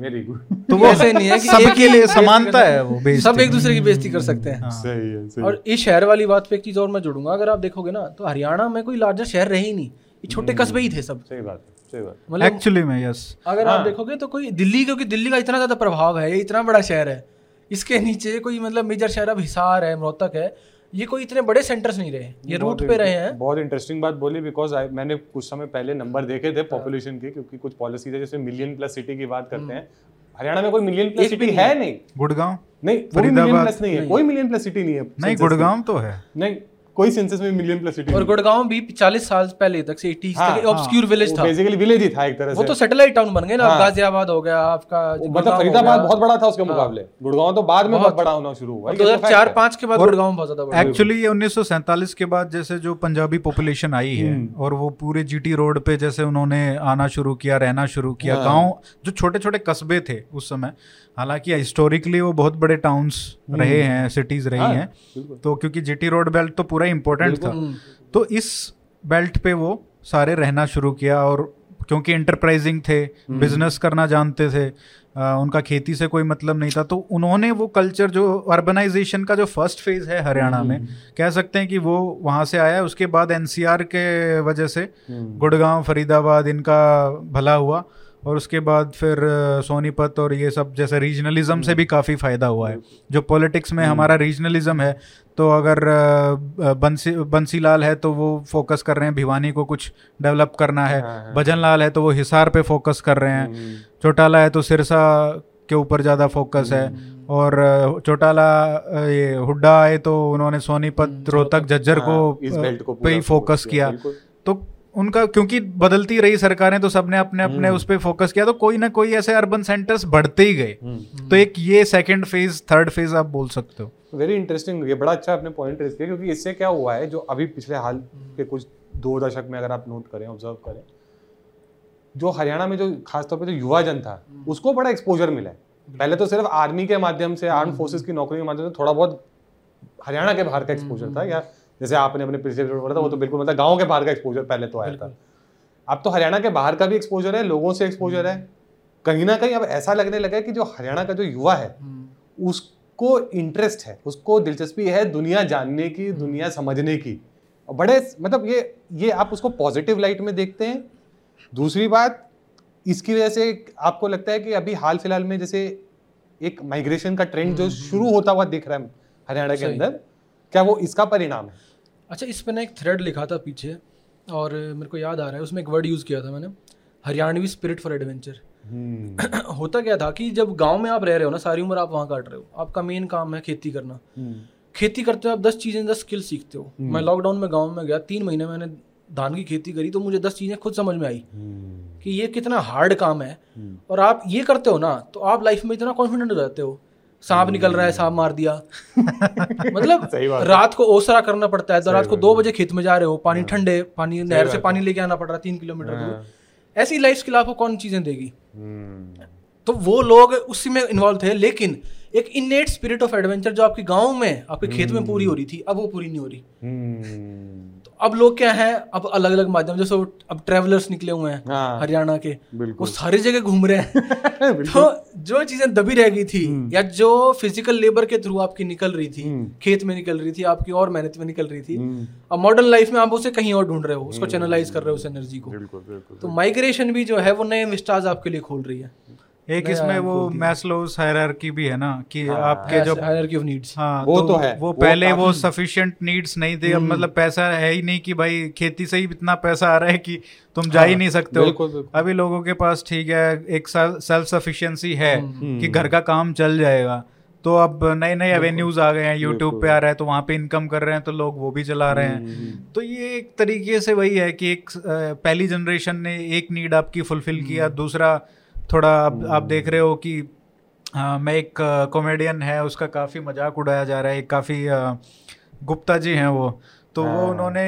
तो वो ऐसे नहीं है कि सबके लिए समानता है, वो सब एक दूसरे की बेइज्जती कर सकते हैं, सही है, सही। और इस शहर वाली बात पे एक चीज और मैं जोड़ूंगा, अगर आप देखोगे ना तो हरियाणा में कोई लार्जर शहर रहे ही नहीं, छोटे कस्बे ही थे सब। सही बात है, सही बात। एक्चुअली में यस, अगर आप देखोगे तो कोई दिल्ली, क्योंकि दिल्ली का इतना ज्यादा प्रभाव है, ये इतना बड़ा शहर है, इसके नीचे कोई मतलब मेजर शहर अब हिसार है, रोहतक है, ये कोई इतने बड़े सेंटर्स नहीं रहे, ये रूट पे रहे हैं। बहुत इंटरेस्टिंग बात बोली, बिकॉज मैंने कुछ समय पहले नंबर देखे थे पॉपुलेशन के, क्योंकि कुछ पॉलिसीज है जैसे मिलियन प्लस सिटी की बात करते हैं, हरियाणा में कोई मिलियन प्लस सिटी है नहीं, गुड़गांव नहीं, मिलियन प्लस नहीं है, कोई मिलियन प्लस सिटी नहीं है, नहीं गुड़गांव तो है नहीं, कोई सेंसस में मिलियन प्लस सिटी, और गुड़गांव भी चालीस साल पहले तक से अस्सी तक ऑब्स्क्यूर विलेज था, बेसिकली विलेज ही था एक तरह से, वो तो सैटेलाइट टाउन बन गए ना, गाजियाबाद हो गया आपका, मतलब फरीदाबाद बहुत बड़ा था उसके मुकाबले, गुड़गांव तो बाद में बहुत बड़ा होना शुरू हुआ दो हज़ार चार पाँच के बाद, गुड़गांव बहुत ज्यादा बड़ा। एक्चुअली ये उन्नीस सौ सैंतालीस के बाद जैसे जो पंजाबी पॉपुलेशन आई है और वो पूरे जीटी रोड पे जैसे उन्होंने आना शुरू किया, रहना शुरू किया, गाँव जो छोटे छोटे कस्बे थे उस समय, हालांकि हिस्टोरिकली वो बहुत बड़े टाउन्स रहे हैं, सिटीज रही हैं, तो क्योंकि जीटी रोड बेल्ट तो पूरा इम्पोर्टेंट था, तो इस बेल्ट पे वो सारे रहना शुरू किया, और क्योंकि इंटरप्राइजिंग थे, बिजनेस करना जानते थे, आ, उनका खेती से कोई मतलब नहीं था, तो उन्होंने वो कल्चर जो अर्बनाइजेशन का जो फर्स्ट फेज है हरियाणा में, कह सकते हैं कि वो वहाँ से आया। उसके बाद एनसीआर के वजह से गुड़गांव, फरीदाबाद इनका भला हुआ, और उसके बाद फिर सोनीपत और ये सब जैसे रीजनलिज्म से भी काफ़ी फ़ायदा हुआ है, जो पॉलिटिक्स में हमारा रीजनलिज्म है, तो अगर बंसी बंसी लाल है तो वो फोकस कर रहे हैं भिवानी को कुछ डेवलप करना है, भजन लाल है तो वो हिसार पे फोकस कर रहे हैं, चौटाला है तो सिरसा के ऊपर ज़्यादा फोकस है। और चौटाला ये हुड्डा आए तो उन्होंने सोनीपत, रोहतक, झज्जर को इस बेल्ट को पे ही फोकस किया। तो उनका क्योंकि बदलती रही सरकारें तो सबने अपने अपने उस पर फोकस किया, तो कोई ना कोई ऐसे अर्बन सेंटर्स बढ़ते ही गए। तो एक ये सेकंड फेज, थर्ड फेज आप बोल सकते हो। वेरी इंटरेस्टिंग, ये बड़ा अच्छा आपने पॉइंट रेज किया, क्योंकि इससे क्या हुआ है, जो अभी पिछले हाल के कुछ दो दशक में अगर आप नोट करें, ऑब्जर्व करें, जो हरियाणा में जो खासतौर पर जो युवा जन था उसको बड़ा एक्सपोजर मिला है। पहले तो सिर्फ आर्मी के माध्यम से, आर्म फोर्सेस की नौकरी के माध्यम से थोड़ा बहुत हरियाणा के बाहर का एक्सपोजर था, या जैसे आपने अपने पिछले एपिसोड बोला था वो तो बिल्कुल मतलब गांव के बाहर का एक्सपोजर पहले तो आया था। अब तो हरियाणा के बाहर का भी एक्सपोजर है, लोगों से एक्सपोजर है। कहीं ना कहीं अब ऐसा लगने लगा है कि जो हरियाणा का जो युवा है उसको इंटरेस्ट है, उसको दिलचस्पी है दुनिया जानने की, दुनिया समझने की। बड़े मतलब ये ये आप उसको पॉजिटिव लाइट में देखते हैं। दूसरी बात, इसकी वजह से आपको लगता है कि अभी हाल फिलहाल में जैसे एक माइग्रेशन का ट्रेंड जो शुरू होता हुआ दिख रहा है हरियाणा के अंदर, क्या वो इसका परिणाम है? अच्छा, इस पर ना एक थ्रेड लिखा था पीछे और मेरे को याद आ रहा है, उसमें एक वर्ड यूज़ किया था मैंने, हरियाणवी स्पिरिट फॉर एडवेंचर। होता क्या था कि जब गांव में आप रह रहे हो ना, सारी उम्र आप वहाँ काट रहे हो, आपका मेन काम है खेती करना, खेती करते हो आप दस चीज़ें, दस स्किल सीखते हो। मैं लॉकडाउन में गाँव में गया, तीन महीने मैंने धान की खेती करी, तो मुझे दस चीज़ें खुद समझ में आई कि ये कितना हार्ड काम है। और आप ये करते हो ना तो आप लाइफ में इतना कॉन्फिडेंट रहते हो, सांप निकल रहा है सांप मार दिया मतलब रात को ओसरा करना पड़ता है, तो रात को दो बजे खेत में जा रहे हो, पानी ठंडे पानी, नहर से पानी लेके आना पड़ रहा है तीन किलोमीटर दूर। ऐसी लाइफ स्किल आपको कौन चीजें देगी? तो वो लोग उसी में इन्वॉल्व थे, लेकिन एक इनेट स्पिरिट ऑफ एडवेंचर जो आपके गाँव में, आपके खेत में पूरी हो रही थी, अब वो पूरी नहीं हो रही। अब लोग क्या है, अब अलग अलग माध्यम, जैसे अब ट्रेवलर्स निकले हुए हैं हरियाणा के, वो सारी जगह घूम रहे हैं तो जो चीजें दबी रह गई थी या जो फिजिकल लेबर के थ्रू आपकी निकल रही थी, खेत में निकल रही थी, आपकी और मेहनत में निकल रही थी, अब मॉडर्न लाइफ में आप उसे कहीं और ढूंढ रहे हो, उसको चैनलाइज कर रहे हो उस एनर्जी को। तो माइग्रेशन भी जो है वो नए विस्टाज आपके लिए खोल रही है। एक इसमें वो मैस्लोस हायरार्की भी है ना कि हाँ, आपके जो हायरार्की ऑफ नीड्स, हाँ वो तो है, वो पहले वो सफिशिएंट नीड्स नहीं थे। अब मतलब पैसा है ही नहीं कि भाई खेती से ही इतना पैसा आ रहा है कि तुम जा ही नहीं सकते हो। अभी लोगों के पास ठीक है एक सेल्फ सफिशिएंसी है कि घर का काम चल जाएगा। तो अब नए नए एवेन्यूज आ गए हैं, यूट्यूब पे आ रहा है तो वहाँ पे इनकम कर रहे हैं, तो लोग वो भी चला रहे हैं। तो ये एक तरीके से वही है कि एक पहली जनरेशन ने एक नीड आपकी फुलफिल किया, दूसरा थोड़ा आप, आप देख रहे हो कि आ, मैं एक कॉमेडियन है उसका काफ़ी मजाक उड़ाया जा रहा है, एक काफ़ी गुप्ता जी हैं वो, तो वो उन्होंने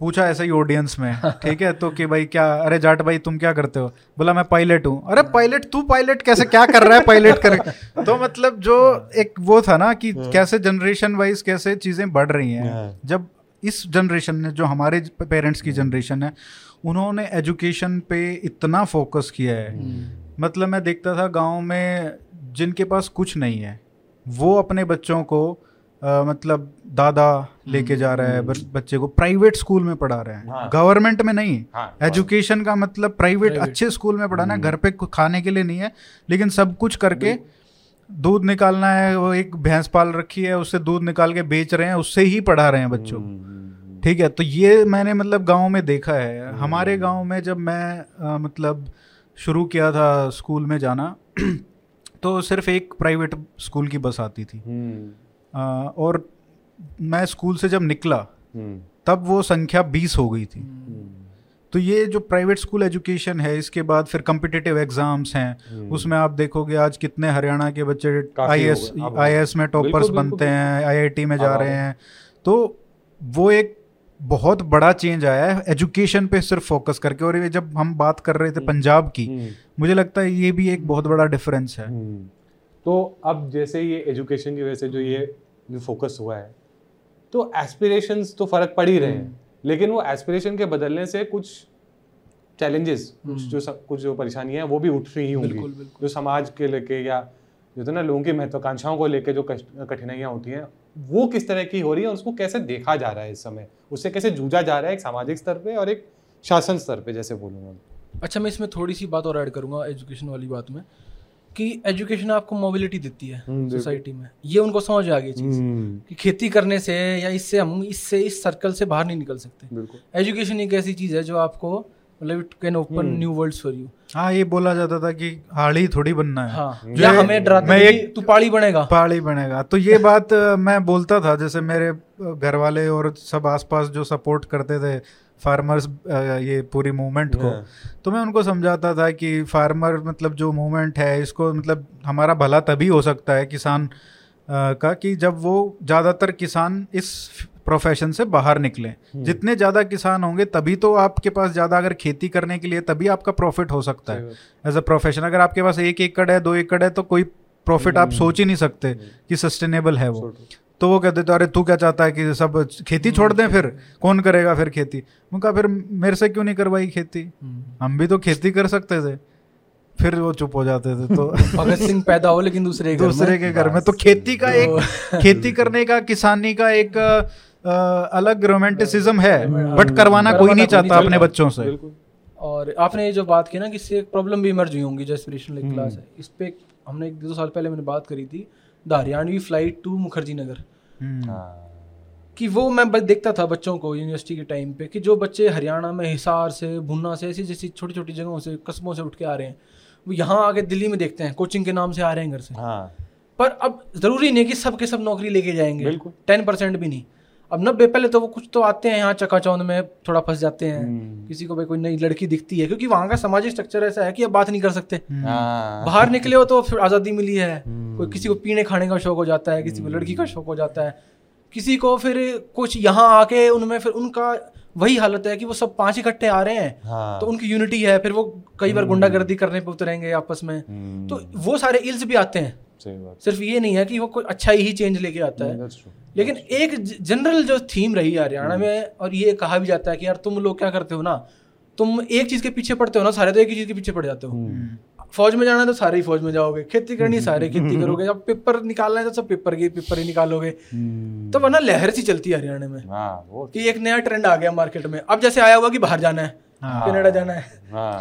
पूछा ऐसे ही ऑडियंस में ठीक है तो कि भाई क्या, अरे जाट भाई तुम क्या करते हो? बोला मैं पायलट हूँ। अरे पायलट, तू पायलट कैसे, क्या कर रहा है पायलट कर तो मतलब जो एक वो था ना कि कैसे जनरेशन वाइज कैसे चीज़ें बढ़ रही हैं। जब इस जनरेशन ने, जो हमारे पेरेंट्स की जनरेशन है, उन्होंने एजुकेशन पे इतना फोकस किया है। मतलब मैं देखता था गांव में जिनके पास कुछ नहीं है वो अपने बच्चों को आ, मतलब दादा लेके जा रहा है बच्चे को प्राइवेट स्कूल में पढ़ा रहे हैं। हाँ। गवर्नमेंट में नहीं, हाँ, एजुकेशन का मतलब प्राइवेट अच्छे स्कूल में पढ़ाना है। घर पे खाने के लिए नहीं है लेकिन सब कुछ करके दूध निकालना है, वो एक भैंस पाल रखी है उससे दूध निकाल के बेच रहे हैं, उससे ही पढ़ा रहे हैं बच्चों को। ठीक है, तो ये मैंने मतलब गांव में देखा है। हमारे गांव में जब मैं आ, मतलब शुरू किया था स्कूल में जाना तो सिर्फ एक प्राइवेट स्कूल की बस आती थी आ, और मैं स्कूल से जब निकला तब वो संख्या बीस हो गई थी। तो ये जो प्राइवेट स्कूल एजुकेशन है, इसके बाद फिर कम्पिटिटिव एग्जाम्स हैं, उसमें आप देखोगे आज कितने हरियाणा के बच्चे आईएएस आईएएस में टॉपर्स बनते हैं, आईआईटी में जा रहे हैं। तो वो एक बहुत बड़ा चेंज आया है एजुकेशन पे सिर्फ फोकस करके। और ये जब हम बात कर रहे थे पंजाब की, मुझे लगता है ये भी एक बहुत बड़ा डिफरेंस है। तो अब जैसे ये एजुकेशन की वजह से जो ये फोकस हुआ है तो एस्पिरेशंस तो फर्क पड़ ही रहे हैं, लेकिन वो एस्पिरेशन के बदलने से कुछ चैलेंजेस, कुछ जो सब, कुछ जो परेशानियां वो भी उठ रही होंगी। बिल्कुल, बिल्कुल। जो समाज के लेके या जो ना लोगों की महत्वाकांक्षाओं को लेके जो कठिनाइयां होती हैं वो किस तरह की हो रही है, उसको कैसे देखा जा रहा है इस समय, उससे कैसे जूझा जा रहा है एक सामाजिक स्तर पे और एक शासन स्तर पे जैसे बोलूँगा। अच्छा, मैं इसमें थोड़ी सी बात और ऐड करूँगा एजुकेशन वाली बात में कि एजुकेशन आपको मोबिलिटी देती है सोसाइटी में। ये उनको समझ आ गई चीज़ कि खेती करने से या इससे हम इससे इस सर्कल से बाहर नहीं निकल सकते। एजुकेशन एक ऐसी चीज़ है जो आपको मतलब it can open new worlds for you. हाँ, ये बोला जाता था कि हाड़ी थोड़ी बनना है. हाँ, या हमें डराते थे कि तू पाड़ी बनेगा पाड़ी बनेगा तो ये बात मैं बोलता था. जैसे मेरे घर वाले और सब आसपास जो सपोर्ट करते थे फार्मर्स ये पूरी मूवमेंट को, तो मैं उनको समझाता था कि फार्मर मतलब जो मूवमेंट है इसको मतलब हमारा भला तभी हो सकता है किसान का कि जब वो ज़्यादातर किसान इस प्रोफेशन से बाहर निकले. जितने ज़्यादा किसान होंगे तभी तो आपके पास ज़्यादा अगर खेती करने के लिए तभी आपका प्रॉफिट हो सकता है एज अ प्रोफेशन. अगर आपके पास एक एकड़ है दो एकड़ है तो कोई प्रॉफिट आप सोच ही नहीं सकते कि सस्टेनेबल है वो. तो वो कहते थे अरे तू क्या चाहता है कि सब खेती छोड़ दें, फिर कौन करेगा फिर खेती. मैं कहा फिर मेरे से क्यों नहीं करवाई खेती, हम भी तो खेती कर सकते थे. फिर वो चुप हो जाते थे. तो भगत सिंह पैदा हो लेकिन दूसरे दूसरे के घर में. तो खेती का एक खेती करने का किसानी का एक अलग रोमांटिसिज्म है, बट करवाना कोई नहीं चाहता अपने बच्चों से. और आपने ये जो बात की ना कि इससे एक प्रॉब्लम भी इमर्ज हुई होंगी जो एस्पिरेशनल क्लास है, इस पे हमने एक दो साल पहले मैंने बात करी थी the Haryanvi flight to Mukherjee Nagar कि वो मैं देखता था बच्चों को यूनिवर्सिटी के टाइम पे कि जो बच्चे हरियाणा में हिसार से भुन्ना से ऐसी जैसी छोटी छोटी जगहों से कस्बों से उठ के आ रहे हैं वो यहाँ आके दिल्ली में देखते हैं कोचिंग के नाम से आ रहे हैं घर से. पर अब जरूरी नहीं कि सब के सब नौकरी लेके जाएंगे, टेन परसेंट भी नहीं. अब नब्बे पहले तो वो कुछ तो आते हैं यहाँ चकाचौंध में थोड़ा फंस जाते हैं, किसी को भाई कोई नई लड़की दिखती है क्योंकि वहाँ का सामाजिक स्ट्रक्चर ऐसा है कि अब बात नहीं कर सकते. बाहर निकले हो तो फिर आज़ादी मिली है, कोई किसी को पीने खाने का शौक हो जाता है, किसी को लड़की का शौक हो जाता है, किसी को फिर कुछ यहाँ आके उनमें फिर उनका वही हालत है कि वो सब पांच इकट्ठे आ रहे हैं. हाँ. तो उनकी यूनिटी है, फिर वो कई बार गुंडागर्दी करने पे उतरेंगे आपस में. तो वो सारे इल्स भी आते हैं, सिर्फ ये नहीं है कि वो कोई अच्छा ही चेंज लेके आता है. लेकिन एक जनरल जो थीम रही है हरियाणा में, और ये कहा भी जाता है कि यार तुम लोग क्या करते हो ना, तुम एक चीज के पीछे पड़ते हो ना, सारे तो एक ही चीज के पीछे पड़ जाते हो. फौज में जाना है तो सारे ही फौज में जाओगे, खेती करनी सारे खेती करोगे, जब पेपर निकालना है तो सब पेपर के पेपर ही निकालोगे. तो वरना लहर सी चलती है हरियाणा में. आ, वो कि एक नया ट्रेंड आ गया मार्केट में. अब जैसे आया हुआ कि बाहर जाना है, कनाडा जाना है. आ,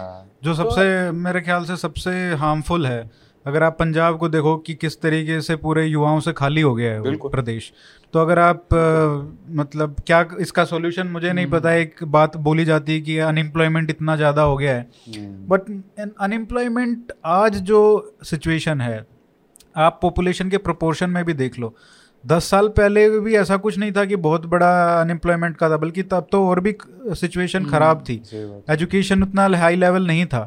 जो सबसे तो, मेरे ख्याल से सबसे हार्मफुल है. अगर आप पंजाब को देखो कि किस तरीके से पूरे युवाओं से खाली हो गया है प्रदेश, तो अगर आप आ, मतलब क्या इसका सॉल्यूशन मुझे नहीं पता. एक बात बोली जाती है कि अनएम्प्लॉयमेंट इतना ज़्यादा हो गया है, बट अनएम्प्लॉयमेंट आज जो सिचुएशन है आप पॉपुलेशन के प्रोपोर्शन में भी देख लो. दस साल पहले भी ऐसा कुछ नहीं था कि बहुत बड़ा अनएम्प्लॉयमेंट का था, बल्कि तब तो और भी सिचुएशन खराब थी, एजुकेशन उतना हाई लेवल नहीं था,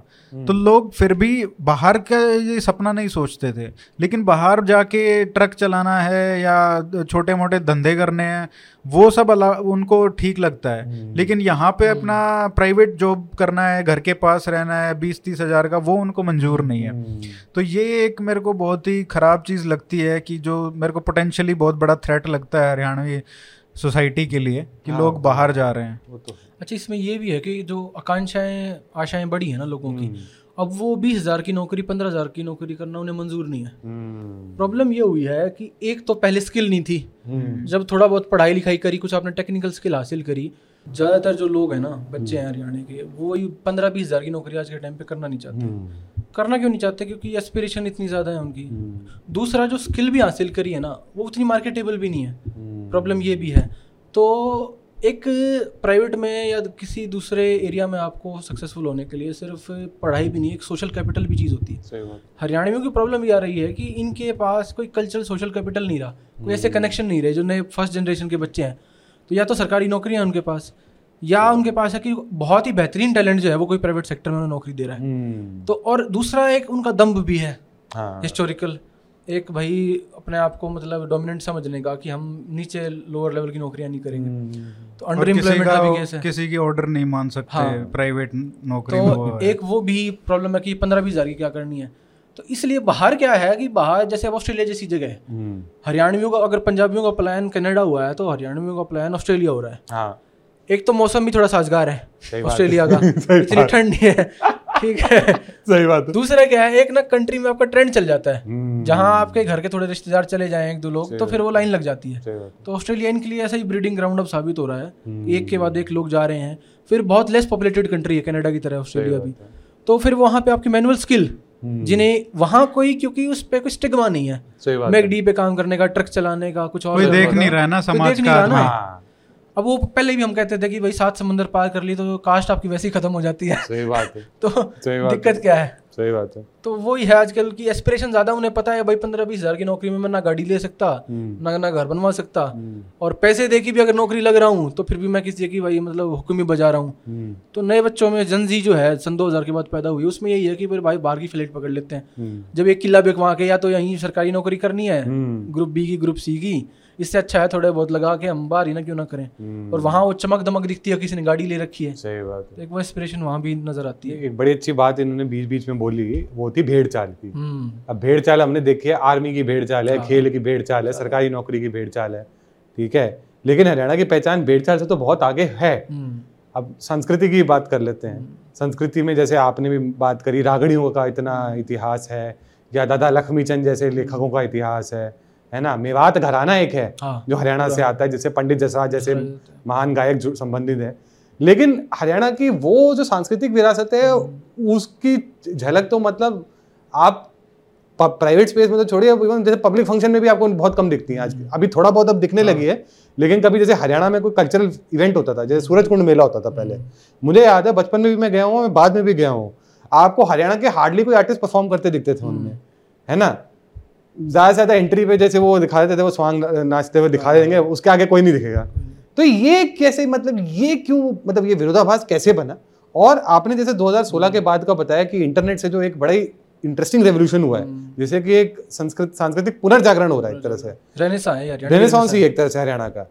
तो लोग फिर भी बाहर का ये सपना नहीं सोचते थे. लेकिन बाहर जाके ट्रक चलाना है या छोटे मोटे धंधे करने हैं वो सब उनको ठीक लगता है, लेकिन यहाँ पे अपना प्राइवेट जॉब करना है, घर के पास रहना है, बीस तीस हज़ार का, वो उनको मंजूर नहीं है. तो ये एक मेरे को बहुत ही ख़राब चीज़ लगती है कि जो मेरे को पोटेंशियली बहुत बड़ा थ्रेट लगता है हरियाणवी सोसाइटी के लिए कि हाँ, लोग बाहर जा रहे हैं वो तो. अच्छा, इसमें ये भी है कि जो आकांक्षाएं आशाएं बढ़ी है ना लोगों की, अब वो बीस हज़ार की नौकरी पंद्रह हज़ार की नौकरी करना उन्हें मंजूर नहीं है. प्रॉब्लम ये हुई है कि एक तो पहले स्किल नहीं थी, जब थोड़ा बहुत पढ़ाई लिखाई करी कुछ आपने टेक्निकल स्किल हासिल करी, ज़्यादातर जो लोग हैं ना बच्चे हैं हरियाणा के वो पंद्रह बीस हज़ार की नौकरी आज के टाइम पे करना नहीं चाहते. करना क्यों नहीं चाहते? क्योंकि एस्पिरेशन इतनी ज़्यादा है उनकी. दूसरा जो स्किल भी हासिल करी है ना वो उतनी मार्केटेबल भी नहीं है, प्रॉब्लम ये भी है. तो एक प्राइवेट में या किसी दूसरे एरिया में आपको सक्सेसफुल होने के लिए सिर्फ पढ़ाई भी नहीं, एक सोशल कैपिटल भी चीज़ होती है. हरियाणवियों की प्रॉब्लम ये आ रही है कि इनके पास कोई कल्चरल सोशल कैपिटल नहीं रहा, कोई ऐसे कनेक्शन नहीं रहे. जो नए फर्स्ट जनरेशन के बच्चे हैं तो या तो सरकारी नौकरियां उनके पास, या उनके पास है कि बहुत ही बेहतरीन टैलेंट जो है वो कोई प्राइवेट सेक्टर में नौकरी दे रहा है. तो और दूसरा एक उनका दम्भ भी है हिस्टोरिकल, एक भाई अपने आप को मतलब डोमिनेंट समझने का कि हम नीचे लोअर लेवल की नौकरियां नहीं करेंगे. तो अंडर एम्प्लॉयमेंट का भी केस है, किसी की ऑर्डर नहीं मान सकते. हाँ, प्राइवेट नौकरी तो एक वो भी प्रॉब्लम है कि पंद्रह बीस हज़ार की क्या करनी है. तो इसलिए बाहर क्या है कि बाहर जैसे अब ऑस्ट्रेलिया जैसी जगह है, हरियाणवियों का अगर पंजाबियों का प्लान कनाडा हुआ है तो हरियाणवियों का प्लान ऑस्ट्रेलिया हो रहा है. हाँ, एक तो मौसम भी थोड़ा साजगार है ऑस्ट्रेलिया का, इतनी ठंड नहीं है, ठीक है, सही बात है. दूसरा क्या है, एक ना कंट्री में आपका ट्रेंड चल जाता है जहाँ आपके घर के थोड़े रिश्तेदार चले जाएं एक दो लोग, तो फिर वो लाइन लग जाती है. तो ऑस्ट्रेलिया इनके लिए ऐसा ही ब्रीडिंग ग्राउंड अब साबित हो रहा है, एक के बाद एक लोग जा रहे हैं. फिर बहुत लेस पॉपुलेटेड कंट्री है कनाडा की तरह ऑस्ट्रेलिया भी, तो फिर वहाँ पे आपकी मैनुअल स्किल जिन्हें वहाँ कोई, क्योंकि उस पे कोई स्टिग्मा नहीं है, मैकडी पे काम करने का, ट्रक चलाने का, कुछ और देख नहीं रहा ना समाज का. अब वो पहले भी हम कहते थे कि भाई सात समंदर पार कर ली तो कास्ट आपकी वैसे ही खत्म हो जाती है। सही बात है। तो सही बात दिक्कत है। क्या है, सही बात है। तो वही है आजकल की एस्पिरेशन ज्यादा, उन्हें पता है भाई पंद्रह बीस हजार की नौकरी में मैं ना गाड़ी ले सकता ना ना घर बनवा सकता, और पैसे दे के भी अगर नौकरी लग रहा हूँ तो फिर भी मैं किसी जगह की भाई मतलब हुक्म ही बजा रहा हूँ। तो नए बच्चों में जनजी जो है सन दो हजार के बाद पैदा हुई, उसमें यही है कि फिर भाई बाहर की फ्लाइट पकड़ लेते हैं, जब एक किला बेक वहाँ के या तो यहीं सरकारी नौकरी करनी है ग्रुप बी की ग्रुप सी की, इससे अच्छा है थोड़े बहुत लगा के हम बाहर ही ना क्यों ना करें। और वहाँ वो चमक दमक दिखती है, किसी ने गाड़ी ले रखी है। सही बात है। एक वो इंस्पिरेशन वहाँ भी नजर आती है। एक बड़ी अच्छी बात इन्होंने बीच बीच में बोली, वो थी भेड़ चाल की। अब भेड़ चाल हमने देखी है, आर्मी की भेड़ चाल है, खेल की भेड़ चाल है, सरकारी नौकरी की भेड़ चाल है, ठीक है, लेकिन हरियाणा की पहचान भेड़ चाल से तो बहुत आगे है। अब संस्कृति की बात कर लेते हैं। संस्कृति में जैसे आपने भी बात करी, रागड़ियों का इतना इतिहास है, या दादा लक्ष्मी चंद जैसे लेखकों का इतिहास है है ना। मेवात घराना एक है हाँ, जो हरियाणा से आता है, जिससे पंडित जसराज जैसे महान गायक संबंधित है। लेकिन हरियाणा की वो जो सांस्कृतिक विरासत है उसकी झलक तो मतलब आप प्राइवेट स्पेस में तो छोड़िए, जैसे पब्लिक फंक्शन में भी आपको बहुत कम दिखती है आज। अभी थोड़ा बहुत अब दिखने हाँ। लगी है, लेकिन कभी जैसे हरियाणा में कोई कल्चरल इवेंट होता था, जैसे सूरज कुंड मेला होता था पहले, मुझे याद है बचपन में भी मैं गया हूँ, मैं बाद में भी गया हूँ, आपको हरियाणा के हार्डली कोई आर्टिस्ट परफॉर्म करते दिखते थे उनमें, है ना। ज़्यादा से ज़्यादा एंट्री पे जैसे वो दिखा देते थे, वो स्वांग नाचते हुए दिखा देंगे, उसके आगे कोई नहीं दिखेगा। तो ये कैसे मतलब ये क्यों मतलब ये विरोधाभास कैसे बना? और आपने जैसे दो हज़ार सोलह के बाद का बताया कि इंटरनेट से जो एक बड़ा ही इंटरेस्टिंग रेवोल्यूशन हुआ है, जैसे कि एक संस्कृत सांस्कृतिक पुनर्जागरण हो रहा है एक तरह से, रेनेसांस ही एक तरह से हरियाणा का।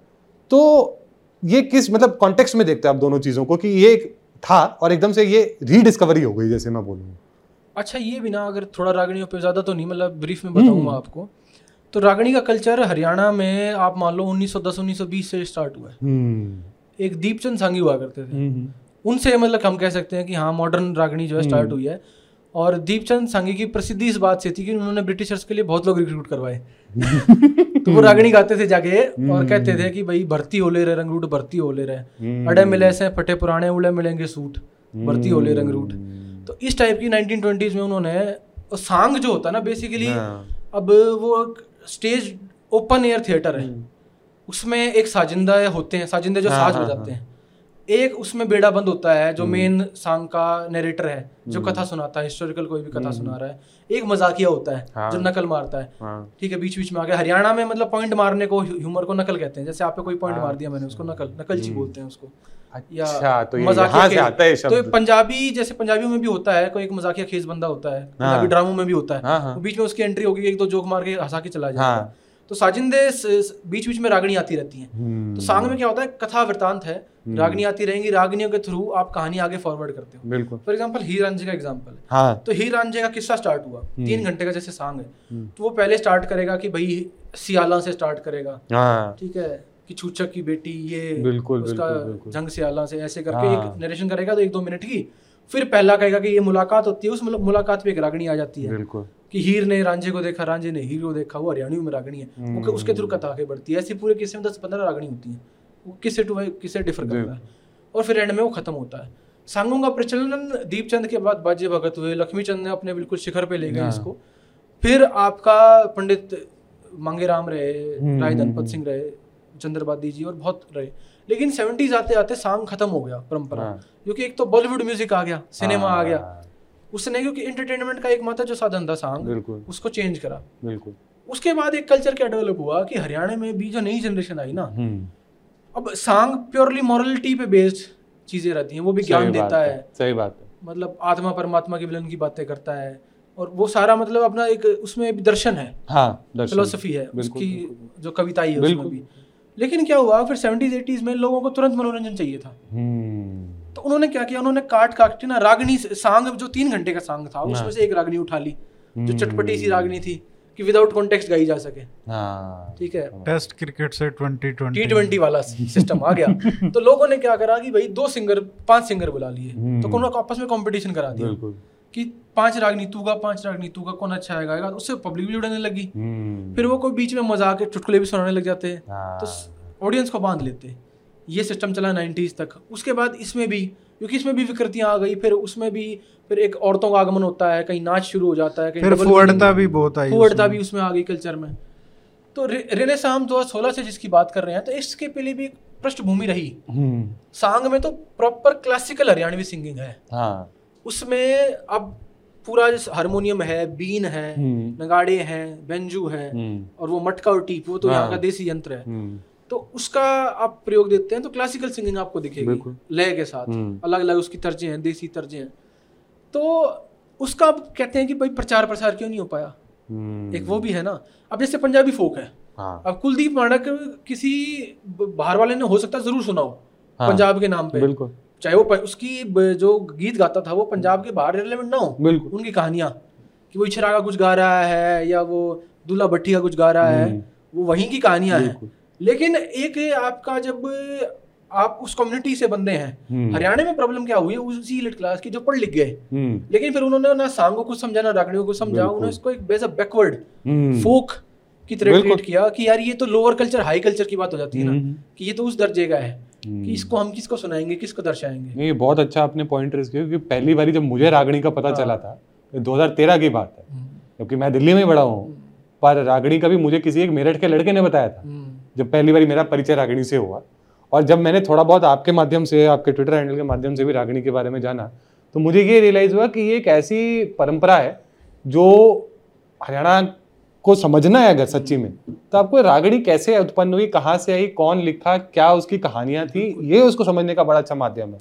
तो ये किस मतलब कॉन्टेक्स्ट में देखते हैं आप दोनों चीज़ों को कि ये था और एकदम से ये रीडिस्कवरी हो गई जैसे मैं बोलूँ? अच्छा ये भी ना, अगर थोड़ा रागणियों पे ज़्यादा तो नहीं मतलब ब्रीफ में बताऊंगा आपको, तो रागणी का कल्चर हरियाणा में आप मान लो उन्नीस सौ दस उन्नीस सौ बीस से स्टार्ट हुआ है। एक दीप चंद सांगी हुआ करते थे, उनसे मतलब हम कह सकते हैं कि हाँ मॉडर्न रागणी जो है स्टार्ट हुई है। और दीप चंद सांगी की प्रसिद्धि इस बात से थी कि उन्होंने ब्रिटिशर्स के लिए बहुत लोग रिक्रूट करवाए तो वो रागणी गाते थे जाके और कहते थे कि भाई भर्ती हो ले रहे रंगरूट, भर्ती हो ले रहे, अड़े मिले से फटे पुराने उड़े मिलेंगे सूट, भर्ती हो ले रंगरूट। तो इस टाइप की नाइनटीन ट्वेंटीज़ में उन्होंने सांग जो होता है ना बेसिकली, अब वो स्टेज ओपन एयर थिएटर है, उसमें एक साजिंदा होते हैं, साजिंदे जो साज बजाते हैं, एक उसमें बेड़ा बंद होता है जो मेन सांग का नरेटर है जो कथा सुनाता है, हिस्टोरिकल कोई भी कथा सुना रहा है, एक मजाकिया होता है जो नकल मारता है, ठीक है, बीच बीच में आ गया। हरियाणा में मतलब पॉइंट मारने को, ह्यूमर को नकल कहते हैं, जैसे आप पे कोई पॉइंट मार दिया मैंने उसको नकल नकलची बोलते हैं उसको। अच्छा, तो यहाँ से आता है शब्द। तो पंजाबी जैसे पंजाबियों में भी होता है, कोई एक मजाकिया खेस बंदा होता है, पंजाबी ड्रामों में भी होता है, तो बीच में उसकी एंट्री होगी, एक दो जोक मार के हंसा के चला जाता है। तो साजिंदे बीच बीच में रागनी आती रहती हैं। तो सांग में क्या होता है, कथा वृतांत है, रागनी आती रहेंगी, रागनियों के थ्रू आप कहानी आगे फॉरवर्ड करते हो। बिल्कुल। फॉर एग्जांपल हीर रांझे का एग्जांपल है, तो हीर रांझे का किस्सा स्टार्ट हुआ, तीन घंटे का जैसे सांग है, तो वो पहले स्टार्ट करेगा कि भाई सियाला से स्टार्ट करेगा, ठीक है, कि छूछक की बेटी ये बिल्कुल, उसका बिल्कुल, जंग सियाला से ऐसे करके हाँ। एक नरेशन करेगा तो एक दो मिनट की, फिर पहला कहेगा कि ये मुलाकात होती है, उस मुलाकात पे एक रागनी आ जाती है कि हीर ने रांझे को देखा, रांझे ने हीर को देखा, वो हरियाणवी में रागनी है, वो उसके थ्रू कथा आगे बढ़ती है। ऐसे पूरे किस्से में दस पंद्रह रागनी होती है, वो किससे टू किससे डिफर करता है, और फिर एंड में वो खत्म होता है। सांगों का प्रचलन दीपचंद के बाद बाजे भगत हुए, लक्ष्मीचंद ने अपने बिल्कुल शिखर पे ले गए इसको, फिर आपका पंडित मांगेराम रहे, राय दनपत सिंह रहे, चंद्रबादी जी और बहुत रहे, लेकिन सेवेंटीज आते आते सांग खत्म हो गया परंपरा, क्योंकि एक तो बॉलीवुड म्यूजिक आ गया, सिनेमा आ गया, उसने क्योंकि एंटरटेनमेंट का एक मात्र जो साधन था सांग, उसको चेंज करा। बिल्कुल। उसके बाद एक कल्चर क्या डेवलप हुआ कि हरियाणा में भी जो नई जनरेशन आई ना, अब सांग प्योरली मॉरलिटी पे बेस्ड चीजें रहती हैं, वो भी ज्ञान देता है, सही बात है, मतलब आत्मा परमात्मा के विलन की बातें करता है, और वो सारा मतलब अपना एक उसमें दर्शन है, फिलोसफी है उसकी जो कविता है उसमें भी। लेकिन क्या हुआ फिर सेवेंटीज एटीज में लोगों को तुरंत मनोरंजन चाहिए था, तो उन्होंने क्या किया, उन्होंने काट काट के ना रागनी सांग जो तीन घंटे का सांग था उसमें से एक रागनी उठा ली जो चटपटी सी रागनी थी कि विदाउट कॉन्टेक्स्ट गाई जा सके, ठीक है, टेस्ट क्रिकेट से ट्वेंटी ट्वेंटी वाला सिस्टम आ गया। तो लोगों ने क्या करा कि भाई दो सिंगर पांच सिंगर बुला लिए, तो उन्होंने आपस में कॉम्पिटिशन करा दिया कि पांच रागनी तू का, पांच रागनी तू का, कौन अच्छा गाएगा, उससे पब्लिक भी उड़ने लगी। फिर वो कोई बीच में मजाक के चुटकुले भी सुनाने लग जाते हैं, तो ऑडियंस को बांध लेते। ये सिस्टम चला नाइन्टीज तक। उसके बाद इसमें भी, क्योंकि इसमें भी विकृतियां आ गई, फिर उसमें भी फिर एक औरतों का आगमन होता है, कहीं नाच शुरू हो जाता है, कहीं फुअड़ता भी बहुत आई, फुअड़ता भी उसमें आ गई कल्चर में। तो रेनेसां दो हज़ार सोलह से जिसकी बात कर रहे हैं, तो इसके पहले भी पृष्ठभूमि रही। सांग में तो प्रॉपर क्लासिकल हरियाणवी सिंगिंग है। हाँ। उसमें अब पूरा हारमोनियम है, बीन है, नगाड़े हैं, बेंजू हैं, और वो मटका और टीप, वो तो यहाँ का देसी यंत्र है। तो उसका आप प्रयोग देते हैं तो क्लासिकल सिंगिंग आपको दिखेगी लय के साथ, अलग अलग उसकी तर्जें हैं, देसी तर्जें हैं। तो उसका आप कहते हैं कि भाई प्रचार प्रसार क्यों नहीं हो पाया, एक वो भी है ना। अब जैसे पंजाबी फोक है, अब कुलदीप माणक किसी बाहर वाले ने हो सकता है जरूर सुना हो पंजाब के नाम पे, चाहे वो उसकी जो गीत गाता था वो पंजाब के बाहर रिलेवेंट ना हो, उनकी कहानियां कि वो इछरा का कुछ गा रहा है या वो दूल्हा भट्टी का कुछ गा रहा है, वो वहीं की कहानियां हैं। लेकिन एक आपका जब आप उस कम्युनिटी से बंदे हैं, हरियाणा में प्रॉब्लम क्या हुई, उसी लिट क्लास की जो पढ़ लिख गए, लेकिन फिर उन्होंने ना सांगों को समझा ना रागड़ियों को समझा, उन्होंने इसको एक बेस बैकवर्ड फोक की तरह ट्रीट किया कि यार ये तो लोअर कल्चर हाई कल्चर की बात हो जाती है ना, कि ये तो उस दर्जे का है कि इसको हम किसको सुनाएंगे किसको दर्शाएंगे। ये बहुत अच्छा आपने पॉइंट रेज किया, क्योंकि पहली बार जब मुझे रागणी का पता चला था दो हज़ार तेरह की बात है, क्योंकि मैं दिल्ली में बड़ा हूँ, पर रागणी का भी मुझे किसी एक मेरठ के लड़के ने बताया था, जब पहली बार मेरा परिचय रागणी से हुआ। और जब मैंने थोड़ा बहुत आपके माध्यम से, आपके ट्विटर हैंडल के माध्यम से भी रागणी के बारे में जाना, तो मुझे ये रियलाइज हुआ कि ये एक ऐसी परंपरा है जो हरियाणा को समझना है अगर सच्ची में, तो आपको रागड़ी कैसे उत्पन्न हुई, कहाँ से आई, कौन लिखा, क्या उसकी कहानियाँ थी, ये उसको समझने का बड़ा अच्छा माध्यम है।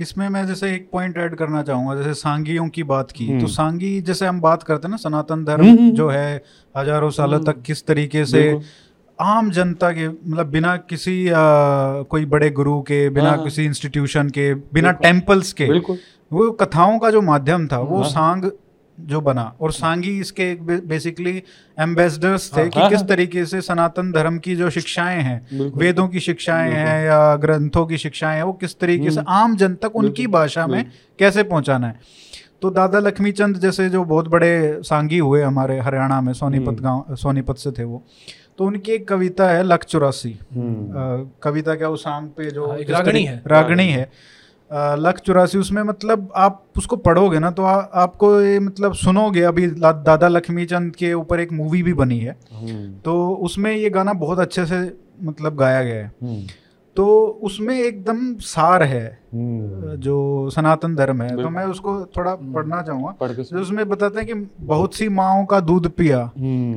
इसमें मैं जैसे एक पॉइंट ऐड करना चाहूँगा, जैसे सांगियों की बात की, तो सांगी जैसे हम बात करते हैं ना, सनातन धर्म जो है हजारों सालों तक किस तरीके से आम जनता के, मतलब बिना किसी आ, कोई बड़े गुरु के, बिना किसी इंस्टीट्यूशन के, बिना टेम्पल्स के, वो कथाओं का जो माध्यम था वो सांग जो बना। और सांगी इसके बेसिकली एम्बेसडर्स थे कि किस तरीके से सनातन धर्म की जो शिक्षाएं हैं, वेदों की शिक्षाएं हैं या ग्रंथों की शिक्षाएं हैं, वो किस तरीके से आम जन तक उनकी भाषा में कैसे पहुंचाना है। तो दादा लक्ष्मी चंद जैसे जो बहुत बड़े सांगी हुए हमारे हरियाणा में, सोनीपत गांव, सोनीपत से थे वो, तो उनकी एक कविता है लख चौरासी, कविता क्या वो सांग पे जो रागणी है, रागणी है लख चौरासी, उसमें मतलब आप उसको पढ़ोगे ना तो आ, आपको ये मतलब सुनोगे। अभी दादा लक्ष्मी चंद के ऊपर एक मूवी भी बनी है, तो उसमें ये गाना बहुत अच्छे से मतलब गाया गया है। तो उसमें एकदम सार है जो सनातन धर्म है, तो मैं उसको थोड़ा पढ़ना चाहूँगा। उसमें बताते हैं कि बहुत सी माओं का दूध पिया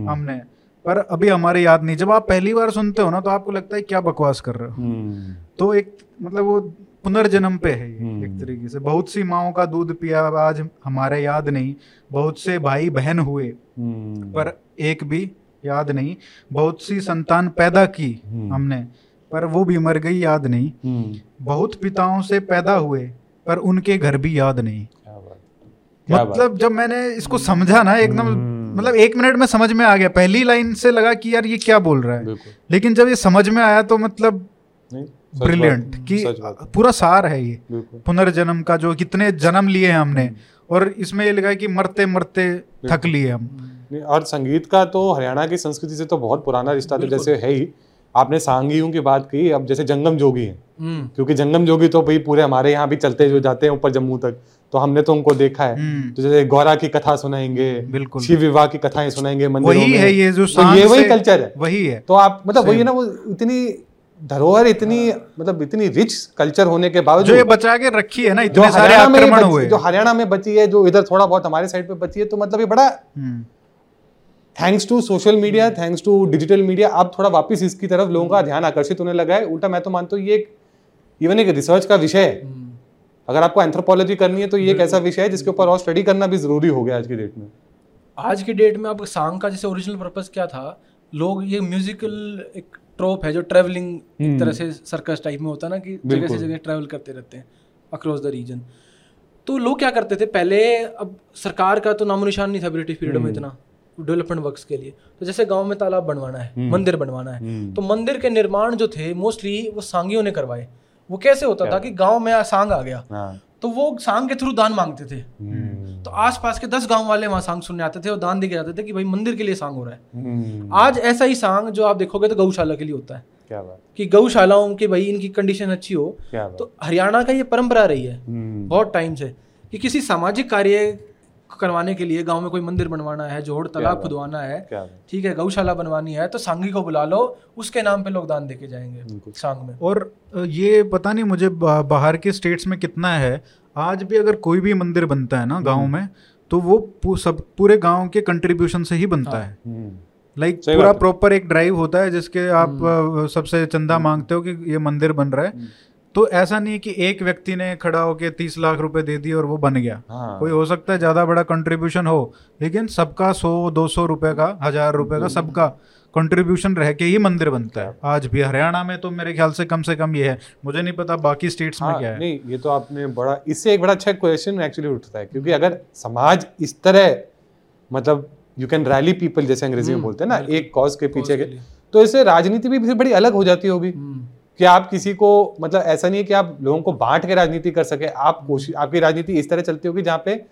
हमने, पर अभी हमारे याद नहीं। जब आप पहली बार सुनते हो ना तो आपको लगता है क्या बकवास कर रहे हो, तो एक मतलब वो पुनर्जन्म पे है एक तरीके से। बहुत सी माओं का दूध पिया आज हमारे याद नहीं, बहुत से भाई बहन हुए पर एक भी याद नहीं, बहुत सी संतान पैदा की हमने पर वो भी मर गई याद नहीं, बहुत पिताओं से पैदा हुए पर उनके घर भी याद नहीं। मतलब जब मैंने इसको समझा ना एकदम, मतलब एक मिनट में समझ में आ गया, पहली लाइन से लगा कि यार ये क्या बोल रहा है, लेकिन जब ये समझ में आया तो मतलब ब्रिलियंट कि पूरा सार है ये पुनर्जन्म का, जो कितने जन्म लिए हैं हमने, और इसमें ये लगा कि मरते मरते थक लिए हम। और संगीत का तो हरियाणा की संस्कृति से तो बहुत पुराना रिश्ता तो जैसे है ही। आपने सांगियों की बात की, अब जैसे जंगम जोगी है, क्योंकि जंगम जोगी तो भाई पूरे हमारे यहाँ भी चलते जो जाते हैं ऊपर जम्मू तक, तो हमने तो उनको देखा है। तो जैसे गौरा की कथा सुनाएंगे, शिव विवाह की कथाएं सुनाएंगे मंदिरों में, वही है ये जो सांग, ये वही कल्चर है, वही है। तो आप मतलब वही है ना, वो इतनी धरोहर, इतनी मतलब इतनी रिच कल्चर होने के बावजूद जो ये बचा के रखी है ना, इतने सारे आक्रमण हुए, जो हरियाणा में बची है, जो इधर थोड़ा बहुत हमारे साइड पे बची है, तो मतलब ये बड़ा thanks to social media, thanks to digital media, अब थोड़ा वापस इसकी तरफ लोगों का ध्यान आकर्षित होने लगा है। उल्टा मैं तो मानता हूँ ये इवन एक रिसर्च का विषय है, अगर आपको एंथ्रोपोलॉजी करनी है तो ये एक ऐसा विषय है जिसके ऊपर और स्टडी करना भी जरूरी हो गया आज की डेट में। आज की डेट में अब सांग का जैसे ओरिजिनल पर्पस क्या था, लोग ये म्यूजिकल एक ट्रोप है जो ट्रैवलिंग एक तरह से सर्कस टाइप में होता है ना, कि जगह से जगह ट्रैवल करते रहते हैं अक्रॉस द रीजन। तो लोग क्या करते थे पहले, अब सरकार का तो नामो निशान नहीं था ब्रिटिश पीरियड में इतना डेवलपमेंट वर्क्स के लिए, तो जैसे गांव में तालाब बनवाना है, मंदिर बनवाना है, तो मंदिर के निर्माण जो थे मोस्टली वो सांगियों ने करवाए। वो कैसे होता था कि गांव में सांग आ गया तो वो सांग के थ्रू दान मांगते थे, तो आसपास के दस गांव वाले वहां सांग सुनने आते थे और दान देके जाते थे कि भाई मंदिर के लिए सांग हो रहा है। आज ऐसा ही सांग जो आप देखोगे तो गौशाला के लिए होता है, क्या बात, कि गौशालाओं के भाई इनकी कंडीशन अच्छी हो। तो हरियाणा का ये परंपरा रही है बहुत टाइम से कि किसी सामाजिक कार्य करवाने के लिए गांव में कोई मंदिर बनवाना है, जोड़ तालाब खुदवाना है, ठीक है, गौशाला बनवानी है, तो सांगी को बुला लो, उसके नाम पे लोग दान देके जाएंगे सांग में। और ये पता नहीं मुझे बाहर के स्टेट्स में कितना है, आज भी अगर कोई भी मंदिर बनता है ना गाँव में, तो वो सब पूरे गाँव के कंट्रीब्यूशन से ही बनता है। लाइक like, पूरा प्रॉपर एक ड्राइव होता है जिसके आप सबसे चंदा मांगते हो कि ये मंदिर बन रहा है। तो ऐसा नहीं है कि एक व्यक्ति ने खड़ा होकर तीस लाख रुपए दे दिए और वो बन गया। हाँ। कोई हो सकता है ज्यादा बड़ा कंट्रीब्यूशन हो, लेकिन सबका सौ दो सौ रुपए का, हजार रुपए का, सबका कंट्रीब्यूशन रह के ही मंदिर बनता है। आज भी हरियाणा में तो मेरे ख्याल से कम से कम ये है, मुझे नहीं पता बाकी स्टेट्स में क्या है। नहीं, ये तो आपने बड़ा, इससे एक बड़ा अच्छा क्वेश्चन एक्चुअली उठता है, क्योंकि अगर समाज इस तरह मतलब यू कैन रैली पीपल जैसे अंग्रेजी में बोलते हैं ना, एक कॉज के पीछे के, तो इससे राजनीति भी बड़ी अलग हो जाती होगी कि आप किसी को मतलब ऐसा नहीं है कि आप लोगों को बांट के राजनीति कर सके। आप कोशिश, आपकी राजनीति इस तरह चलती होगी जहाँ पे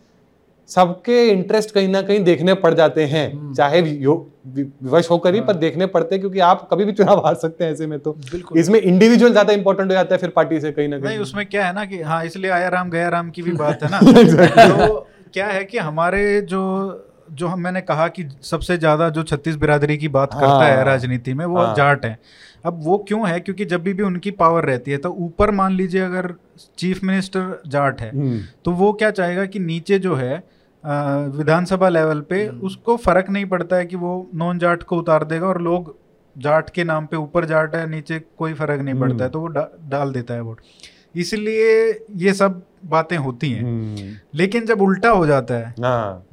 सबके इंटरेस्ट कहीं ना कहीं देखने पड़ जाते हैं, चाहे विवश होकर ही, पर देखने पड़ते हैं, क्योंकि आप कभी भी चुनाव हार सकते हैं ऐसे में। तो इसमें इंडिविजुअल ज्यादा इंपॉर्टेंट हो जाता है फिर पार्टी से कहीं ना कहीं। उसमें क्या है ना कि हाँ, इसलिए आया राम गया राम की भी बात है ना। तो क्या है कि हमारे जो जो हम मैंने कहा कि सबसे ज़्यादा जो छत्तीस बिरादरी की बात हाँ, करता है राजनीति में, वो हाँ, जाट हैं। अब वो क्यों है, क्योंकि जब भी भी उनकी पावर रहती है, तो ऊपर मान लीजिए अगर चीफ मिनिस्टर जाट है, तो वो क्या चाहेगा कि नीचे जो है विधानसभा लेवल पे, उसको फर्क नहीं पड़ता है कि वो नॉन जाट को उतार देगा और लोग जाट के नाम पे, ऊपर जाट है नीचे कोई फर्क नहीं पड़ता है, तो वो डा, डाल देता है वोट। इसलिए ये सब बातें होती हैं। लेकिन जब उल्टा हो जाता है,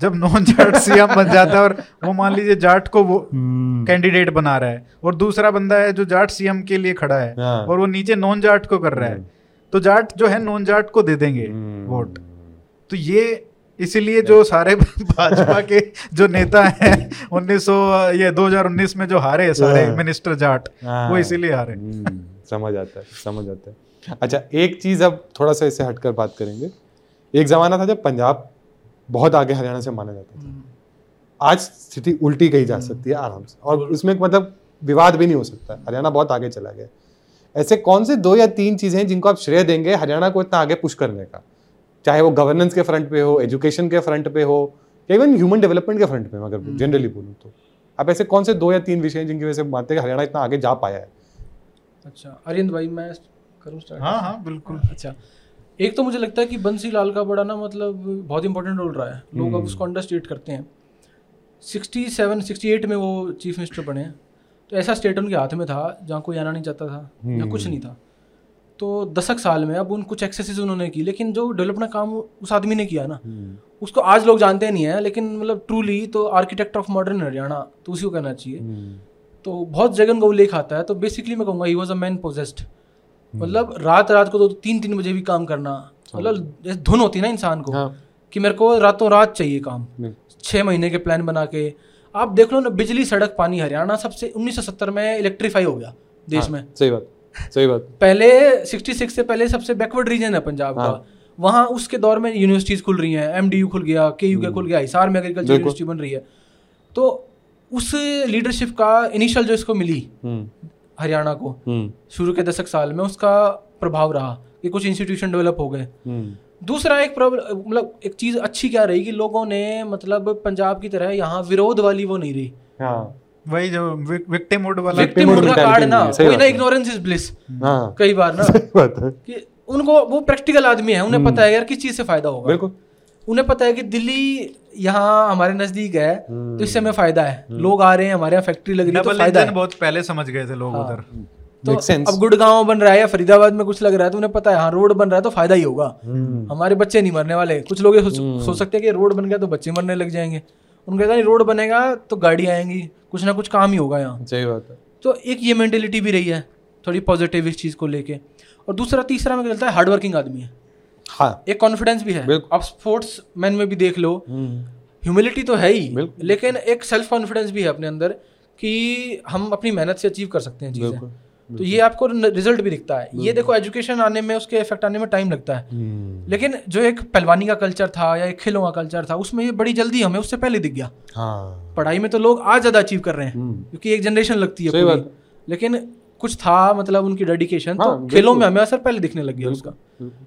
जब नॉन जाट सीएम बन जाता है और वो मान लीजिए जाट को वो कैंडिडेट बना रहा है, और दूसरा बंदा है जो जाट सीएम के लिए खड़ा है और वो नीचे नॉन जाट को कर रहा है, तो जाट जो है नॉन जाट को दे देंगे वोट। तो ये इसीलिए जो सारे भाजपा के जो नेता हैं उन्नीस सौ या दो हजार उन्नीस में जो हारे सारे मिनिस्टर जाट, वो इसीलिए हारे। समझ आता है, समझ आता है। अच्छा, एक चीज़ अब थोड़ा सा इससे हटकर बात करेंगे। एक ज़माना था जब पंजाब बहुत आगे हरियाणा से माना जाता था। आज स्थिति उल्टी कही जा सकती है आराम से, और उसमें मतलब विवाद भी नहीं हो सकता। हरियाणा बहुत आगे चला गया। ऐसे कौन से दो या तीन चीज़ें हैं जिनको आप श्रेय देंगे हरियाणा को इतना आगे पुश करने का, चाहे वो गवर्नेंस के फ्रंट पे हो, एजुकेशन के फ्रंट पे हो, या इवन ह्यूमन डेवलपमेंट के फ्रंट पे? अगर जनरली बोलूँ तो आप ऐसे कौन से दो या तीन विषय हैं जिनकी वजह से मानते हैं हरियाणा इतना आगे जा पाया है? अच्छा, अरियंत भाई मैं करूँ स्टार्ट? हाँ हाँ बिल्कुल। अच्छा, एक तो मुझे लगता है कि बंसी लाल का बड़ा ना मतलब बहुत इंपॉर्टेंट रोल रहा है। लोग अब उसको अंडरस्टेट करते हैं। सिक्सटी सेवन सिक्सटी एट में वो चीफ मिनिस्टर बने, तो ऐसा स्टेट उनके हाथ में था जहाँ कोई आना नहीं चाहता था या कुछ नहीं था। तो दशक साल में अब उन कुछ एक्सेसेस उन्होंने की, लेकिन जो डेवलपमेंट काम उस आदमी ने किया ना, उसको आज लोग जानते नहीं है, लेकिन मतलब ट्रूली तो आर्किटेक्ट ऑफ मॉडर्न हरियाणा तो उसी को कहना चाहिए। तो बहुत जगह उनका उल्लेख आता है। तो बेसिकली मैं कहूँगा he was a man possessed, मतलब रात रात को तो तीन तीन बजे भी काम करना, मतलब धुन होती है ना इंसान को। हाँ। कि मेरे को रातों रात चाहिए काम, छः महीने के प्लान बना के। आप देख लो ना, बिजली सड़क पानी, हरियाणा सबसे उन्नीस सौ सत्तर में इलेक्ट्रीफाई हो गया देश हाँ, में। सही बात, सही बात। पहले छियासठ से पहले सबसे बैकवर्ड रीजन है पंजाब हाँ, का। वहाँ उसके दौर में यूनिवर्सिटीज़ खुल रही हैं, एमडीयू खुल गया, केयूके खुल गया, हिसार में एग्रीकल्चर यूनिवर्सिटी बन रही है। तो उस लीडरशिप का इनिशियल जो इसको मिली हरियाणा को शुरू के दशक साल में, उसका प्रभाव रहा कि कुछ इंस्टीट्यूशन डेवलप हो गए। दूसरा एक प्रॉब्लम मतलब एक चीज़ अच्छी क्या रही कि लोगों ने मतलब पंजाब की तरह यहाँ विरोध वाली वो नहीं रही। हाँ। वही जो विक्टिमहुड वाला विक्टिमहुड का कार्ड ना, वही ना इग्नोरेंस इज ब्लिस कई बार ना, कि उनको वो प्रैक्टिकल आदमी है, उन्हें पता है यार किस चीज़ से फायदा होगा। बिल्कुल, उन्हें पता है कि दिल्ली यहाँ हमारे नजदीक है तो इससे हमें फायदा है, लोग आ रहे हैं, हमारे यहाँ फैक्ट्री लग रही है तो फायदा है। बहुत पहले समझ गए थे लोग उधर। तो अब गुड़गांव बन रहा है या फरीदाबाद में कुछ लग रहा है तो उन्हें पता है हाँ रोड बन रहा है तो फायदा ही होगा, हमारे बच्चे नहीं मरने वाले। कुछ लोग सोच सकते हैं कि रोड बन गया तो बच्चे मरने लग जाएंगे, उनको कहता नहीं रोड बनेगा तो गाड़ी आएंगी, कुछ ना कुछ काम ही होगा यहाँ। सही बात है। तो एक ये मेंटेलिटी भी रही है थोड़ी पॉजिटिव इस चीज़ को लेके। और दूसरा तीसरा मैं कहता है हार्डवर्किंग आदमी है। हाँ। एक कॉन्फिडेंस भी है, आप स्पोर्ट्स मैन में भी देख लो, ह्यूमिलिटी तो है ही, लेकिन एक सेल्फ कॉन्फिडेंस भी है अपने अंदर कि हम अपनी मेहनत से अचीव कर सकते हैं चीजें। तो ये आपको रिजल्ट भी दिखता है। ये देखो एजुकेशन आने में, उसके इफेक्ट आने में टाइम लगता है, लेकिन जो एक पहलवानी का कल्चर था या एक खेलों का कल्चर था, उसमें ये बड़ी जल्दी हमें उससे पहले दिख गया। पढ़ाई में तो लोग आज ज्यादा अचीव कर रहे हैं क्योंकि एक जनरेशन लगती है पूरी, लेकिन कुछ था मतलब उनकी डेडिकेशन। हाँ, तो खेलों में हमें असर पहले दिखने लग गया उसका।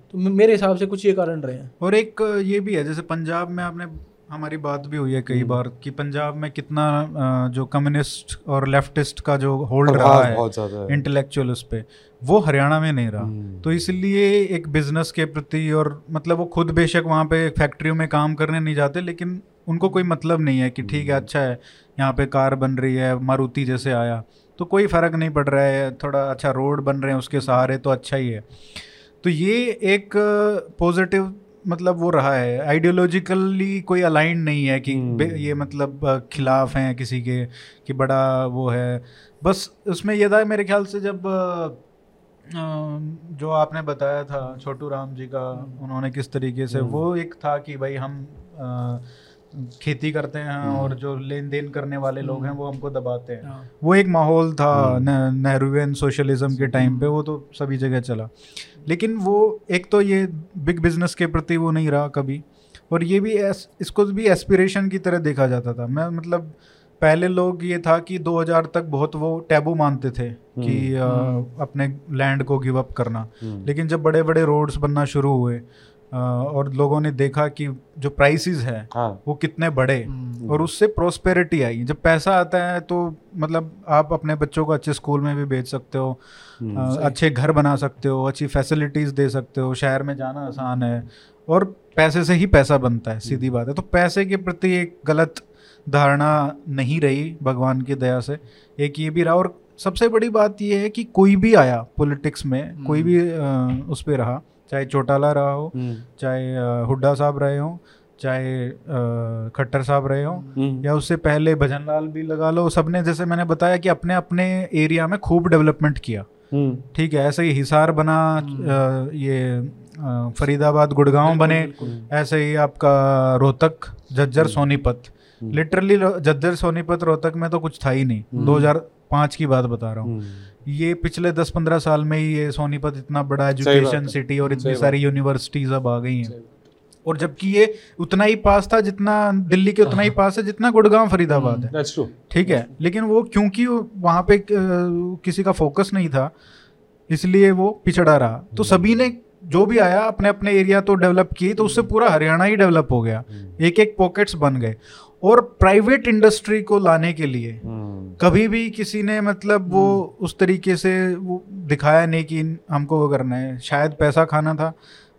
तो मेरे हिसाब से कुछ ये कारण रहे हैं। और एक ये भी है, जैसे पंजाब में आपने हमारी बात भी हुई है कई बार कि पंजाब में कितना जो कम्युनिस्ट और लेफ्टिस्ट का जो होल्ड रहा है इंटेलेक्चुअल उस पे, वो हरियाणा में नहीं रहा। तो इसलिए एक बिजनेस के प्रति, और मतलब वो खुद बेशक वहाँ पे फैक्ट्रियों में काम करने नहीं जाते, लेकिन उनको कोई मतलब नहीं है कि ठीक है अच्छा है यहाँ पे कार बन रही है, मारुति जैसे आया तो कोई फ़र्क नहीं पड़ रहा है, थोड़ा अच्छा रोड बन रहे हैं उसके सहारे तो अच्छा ही है। तो ये एक पॉजिटिव मतलब वो रहा है, आइडियोलॉजिकली कोई अलाइन नहीं है कि ये मतलब खिलाफ हैं किसी के कि बड़ा वो है। बस उसमें यह था मेरे ख्याल से, जब जो आपने बताया था छोटू राम जी का, उन्होंने किस तरीके से वो एक था कि भाई हम खेती करते हैं और जो लेन देन करने वाले लोग हैं वो हमको दबाते हैं, वो एक माहौल था नेहरूवियन सोशलिज्म के टाइम पे, वो तो सभी जगह चला। लेकिन वो एक तो ये बिग बिजनेस के प्रति वो नहीं रहा कभी, और ये भी एस, इसको भी एस्पिरेशन की तरह देखा जाता था। मैं मतलब पहले लोग ये था कि दो हज़ार तक बहुत वो टैबू मानते थे कि आ, अपने लैंड को गिव अप करना, लेकिन जब बड़े बड़े रोड्स बनना शुरू हुए और लोगों ने देखा कि जो प्राइसेस है हाँ। वो कितने बढ़े और उससे प्रॉस्पेरिटी आई। जब पैसा आता है तो मतलब आप अपने बच्चों को अच्छे स्कूल में भी भेज सकते हो, अच्छे घर बना सकते हो, अच्छी फैसिलिटीज दे सकते हो, शहर में जाना आसान है, और पैसे से ही पैसा बनता है, सीधी बात है। तो पैसे के प्रति एक गलत धारणा नहीं रही भगवान की दया से, एक ये भी रहा। और सबसे बड़ी बात यह है कि कोई भी आया पॉलिटिक्स में, कोई भी आ, उस पे रहा, चाहे चौटाला रहा हो, चाहे हुड्डा साहब रहे हों, चाहे खट्टर साहब रहे हों, या उससे पहले भजन लाल भी लगा लो, सबने जैसे मैंने बताया कि अपने अपने एरिया में खूब डेवलपमेंट किया। ठीक है, ऐसे ही हिसार बना, ये फरीदाबाद गुड़गांव बने, ऐसे ही आपका रोहतक, झज्जर, सोनीपत, लिटरली झज्जर सोनीपत रोहतक में तो कुछ था ही नहीं, दो हजार पाँच की बात बता रहा हूँ। ये पिछले दस पंद्रह साल में ही ये सोनीपत इतना बड़ा एजुकेशन सिटी और इतनी सारी यूनिवर्सिटीज अब आ गई हैं, और जबकि ये उतना ही पास था जितना दिल्ली के, उतना ही पास है जितना गुड़गांव फरीदाबाद है, ठीक है। लेकिन वो क्योंकि वहाँ पे किसी का फोकस नहीं था इसलिए वो पिछड़ा रहा। तो सभी ने जो भी आया अपने अपने एरिया तो डेवलप किए, तो उससे पूरा हरियाणा ही डेवलप हो गया, एक एक पॉकेट्स बन गए। और प्राइवेट इंडस्ट्री को लाने के लिए कभी भी किसी ने मतलब वो उस तरीके से वो दिखाया नहीं कि हमको वो करना है। शायद पैसा खाना था,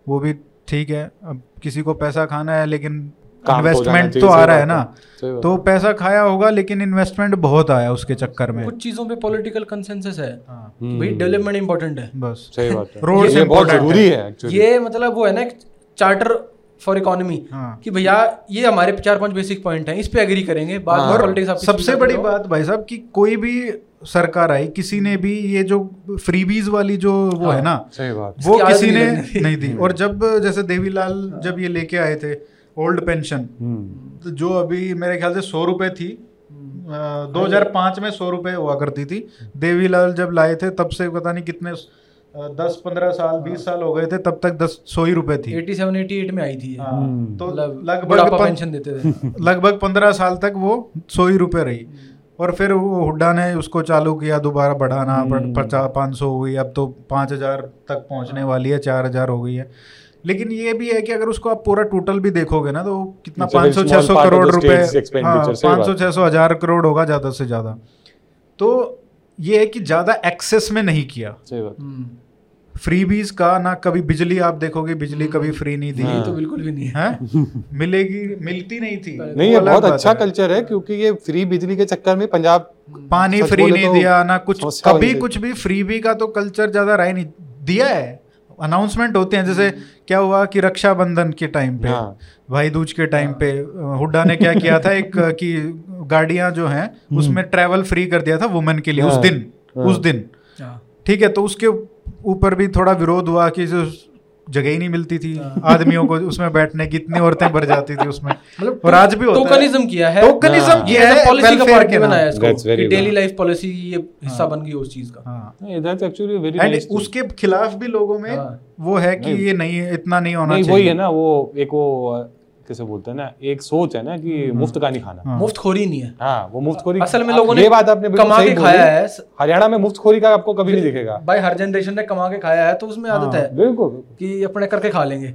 वो भी ठीक है, अब किसी को पैसा खाना है लेकिन इन्वेस्टमेंट तो आ रहा है ना, तो पैसा खाया होगा लेकिन इन्वेस्टमेंट बहुत आया उसके चक्कर में। कुछ चीजों पे पॉलिटिकल कंसेंसस है भाई, डेवलपमेंट इंपॉर्टेंट है बस, सही बात है, रोड्स बहुत जरूरी है। ये मतलब वो है ना चार्टर फॉर इकोनॉमी कि भैया ये हमारे चार पांच बेसिक पॉइंट हैं, इस पे एग्री करेंगे बाद में। सबसे बड़ी बात भाई साहब कि कोई भी सरकार आई, किसी ने भी ये जो फ्रीबीज वाली जो वो है ना, वो किसी ने नहीं दी। और जब जैसे देवी लाल जब ये लेके आए थे ओल्ड पेंशन, जो अभी मेरे ख्याल से सौ रुपए थी, दो हजार पांच में सौ रुपए हुआ करती थी, देवी लाल जब लाए थे तब से पता नहीं कितने दस पंद्रह साल बीस साल हो गए थे, तब तक दस सौ ही रुपए थी। सत्तासी अट्ठासी में आई थी, तो लगभग पेंशन देते थे, लगभग पंद्रह साल तक वो सौ ही रुपए रही। और फिर वो हुड्डा ने उसको चालू किया दोबारा बढ़ाना, पाँच सौ हुई, अब तो पाँच हजार तक पहुंचने वाली है, चार हजार हो गई है। लेकिन ये भी है कि अगर उसको आप पूरा टोटल भी देखोगे ना तो कितना पाँच सौ छह सौ करोड़ रुपए, पाँच सौ छह सौ हजार करोड़ होगा ज्यादा से ज्यादा। तो ये है कि ज्यादा एक्सेस में नहीं किया फ्रीबीज का ना, कभी बिजली आप देखोगे बिजली कभी फ्री नहीं दी, हाँ। तो बिल्कुल भी नहीं है, मिलेगी मिलती नहीं थी, नहीं ये बहुत अच्छा कल्चर है, क्योंकि ये फ्री बिजली के चक्कर में पंजाब, पानी फ्री नहीं दिया ना कुछ, कभी कुछ भी फ्री भी का तो कल्चर ज्यादा रहा नहीं। दिया है, अनाउंसमेंट होते हैं, जैसे क्या हुआ कि रक्षाबंधन के टाइम पे, भाई दूज के टाइम पे हुड्डा ने क्या किया था, एक कि गाड़ियां जो हैं उसमें ट्रैवल फ्री कर दिया था वुमेन के लिए उस दिन, उस दिन ठीक है। तो उसके ऊपर भी थोड़ा विरोध हुआ कि जगह ही नहीं मिलती थी आदमियों को उसमें बैठने की, इतनी औरतें भर जाती थी उसमें, और आज भी होता है। टोकनिज्म किया है, टोकनिज्म किया है, पॉलिसी का पार्ट बनाया इसको कि डेली लाइफ पॉलिसी ये हिस्सा बन गई उस चीज का। एंड उसके खिलाफ भी लोगों में वो है कि ये नहीं, इतना नहीं होना चाहिए, वही है ना वो एक वो कैसे बोलते हैं ना, एक सोच है ना कि मुफ्त का नहीं खाना, मुफ्तखोरी नहीं है हाँ, वो मुफ्तखोरी असल में लोगों ने ये बात आपने कमा के खाया है। हरियाणा में मुफ्तखोरी का आपको कभी नहीं दिखेगा भाई, हर जनरेशन ने कमा के खाया है, तो उसमें आदत है बिल्कुल कि अपने करके खा लेंगे।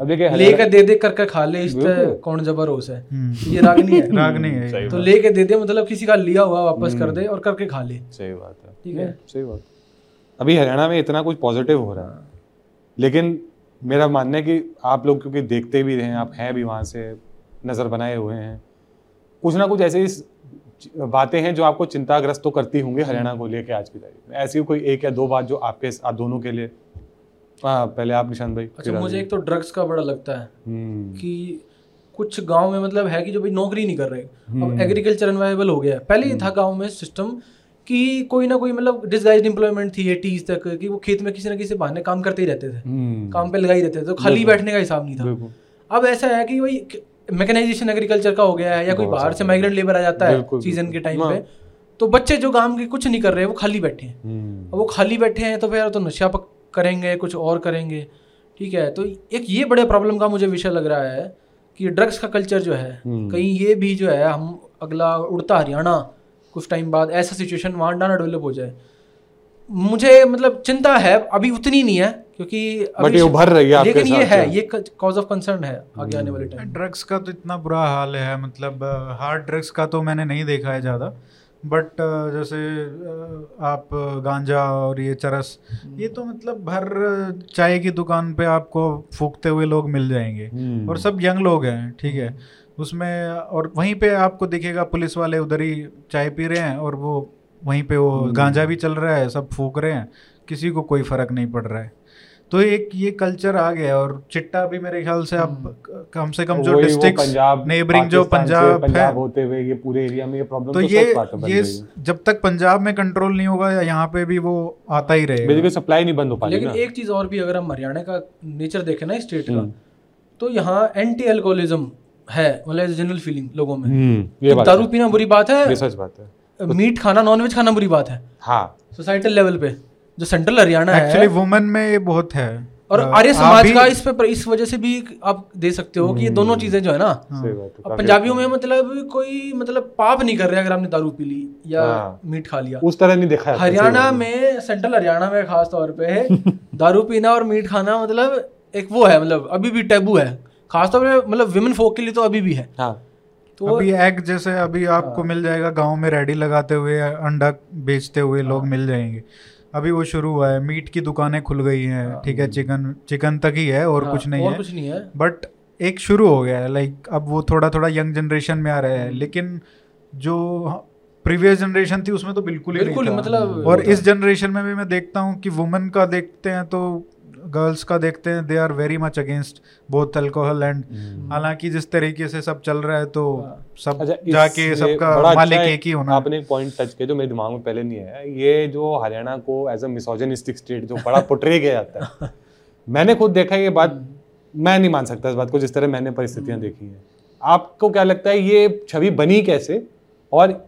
अभी क्या लेके दे दे करके खा ले इस कौन जबर होश है, ये राग नहीं है, राग नहीं है। तो लेके दे दे मतलब किसी का लिया हुआ वापस कर दे और करके खा ले। सही बात है, ठीक है, सही बात। अभी हरियाणा में इतना कुछ पॉजिटिव हो रहा है, लेकिन मेरा मानना है कि आप लोग क्योंकि देखते भी रहे हैं, आप हैं भी वहाँ से, नज़र बनाए हुए हैं, कुछ ना कुछ ऐसी बातें हैं जो आपको चिंताग्रस्त तो करती होंगी हरियाणा को लेके आज की तारीख में। ऐसी कोई एक या दो बात जो आपके आप दोनों के लिए, हाँ पहले आप निशांत भाई। अच्छा, मुझे एक तो ड्रग्स का बड़ा लगता है कि कुछ गाँव में मतलब है कि जो भाई नौकरी नहीं कर रहे, अब एग्रीकल्चर एनवायबल हो गया है। पहले ये था गाँव में सिस्टम कि कोई ना कोई मतलब डिसगाइज्ड एम्प्लॉयमेंट थी एटीज़ तक कि वो खेत में किसी ना किसी बहाने काम करते ही रहते थे, काम पे लगाई रहते थे, तो खाली बैठने का हिसाब नहीं था। अब ऐसा है कि भाई मैकेनाइजेशन एग्रीकल्चर का हो गया है या कोई बाहर से माइग्रेंट लेबर आ जाता है सीजन के टाइम पे, तो बच्चे जो काम के कुछ नहीं कर रहे वो खाली बैठे हैं। अब वो खाली बैठे हैं तो फिर तो नशा करेंगे, कुछ और करेंगे, ठीक है। तो एक ये बड़े प्रॉब्लम का मुझे विषय लग रहा है कि ड्रग्स का कल्चर जो है, कहीं ये भी जो है हम अगला उड़ता हरियाणा कुछ टाइम बाद ऐसा सिचुएशन वहाँ डाना डेवलप हो जाए, मुझे मतलब चिंता है। अभी उतनी नहीं है क्योंकि बट ये उभर रही है, लेकिन ये है, ये कॉज ऑफ कंसर्न है आगे आने वाले टाइम। ड्रग्स का तो इतना बुरा हाल है, मतलब हार्ड ड्रग्स का तो मैंने नहीं देखा है ज़्यादा, बट जैसे आप गांजा और ये चरस, ये तो मतलब हर चाय की दुकान पे आपको फूकते हुए लोग मिल जाएंगे और सब यंग लोग हैं, ठीक है, उसमें। और वहीं पे आपको दिखेगा पुलिस वाले उधर ही चाय पी रहे हैं और वो वहीं पे वो गांजा भी चल रहा है, सब फूंक रहे हैं, किसी को कोई फ़र्क नहीं पड़ रहा है। तो एक ये कल्चर आ गया। और चिट्टा भी मेरे ख्याल से अब कम से कम जो डिस्ट्रिक्ट्स नेबरिंग जो पंजाब है होते हुए ये पूरे एरिया में ये प्रॉब्लम, तो ये ये जब तक पंजाब में कंट्रोल नहीं होगा यहाँ पे भी वो आता ही रहेगा, बिजली सप्लाई नहीं बंद हो पाएगी। लेकिन एक चीज़ और भी, अगर हम हरियाणा का नेचर देखें ना स्टेट का, तो यहाँ एंटी एल्कोहलिज्म है, मतलब जनरल फीलिंग लोगों में तो दारू पीना बुरी बात है, ये सच बात है, मीट खाना नॉनवेज खाना बुरी बात है। हाँ, सोसाइटल लेवल पे जो सेंट्रल हरियाणा है एक्चुअली वुमेन में ये बहुत है, और आर्य समाज का इस पे इस वजह से भी आप दे सकते हो कि ये दोनों चीजें जो है ना, पंजाबियों में मतलब कोई मतलब पाप नहीं कर रहे अगर आपने दारू पी ली या मीट खा लिया, उस तरह नहीं देखा। हरियाणा में, सेंट्रल हरियाणा में खास तौर पे दारू पीना और मीट खाना मतलब एक वो है, मतलब अभी भी टैबू है, खासतौर पे मतलब विमेन फोक के लिए तो अभी भी है। हाँ। तो अभी एग जैसे अभी आपको हाँ। मिल जाएगा गांव में रेडी लगाते हुए, अंडा बेचते हुए हाँ। लोग मिल जाएंगे, अभी वो शुरू हुआ है। मीट की दुकानें खुल गई हैं, ठीक हाँ। है, चिकन चिकन तक ही है और हाँ। कुछ नहीं और है, कुछ नहीं है, बट एक शुरू हो गया है, लाइक अब वो थोड़ा थोड़ा यंग जनरेशन में आ रहा है। लेकिन जो प्रीवियस जनरेशन थी उसमें तो बिल्कुल ही नहीं, मतलब और इस जनरेशन में भी मैं देखता हूँ कि वुमेन का देखते हैं तो गर्ल्स का देखते हैं, they are very much against both alcohol and, हालांकि जिस तरीके से सब चल रहा है तो सब जाके सबका मालिक एक ही होना। आपने एक पॉइंट टच किया जो मेरे दिमाग में पहले नहीं आया, ये जो हरियाणा को एज अ मिसोजिनिस्टिक स्टेट जो बड़ा पोट्रे किया जाता है, मैंने खुद देखा ये बात, मैं नहीं मान सकता इस बात को जिस तरह मैंने परिस्थितियाँ देखी हैं। आपको क्या लगता है ये छवि बनी कैसे, और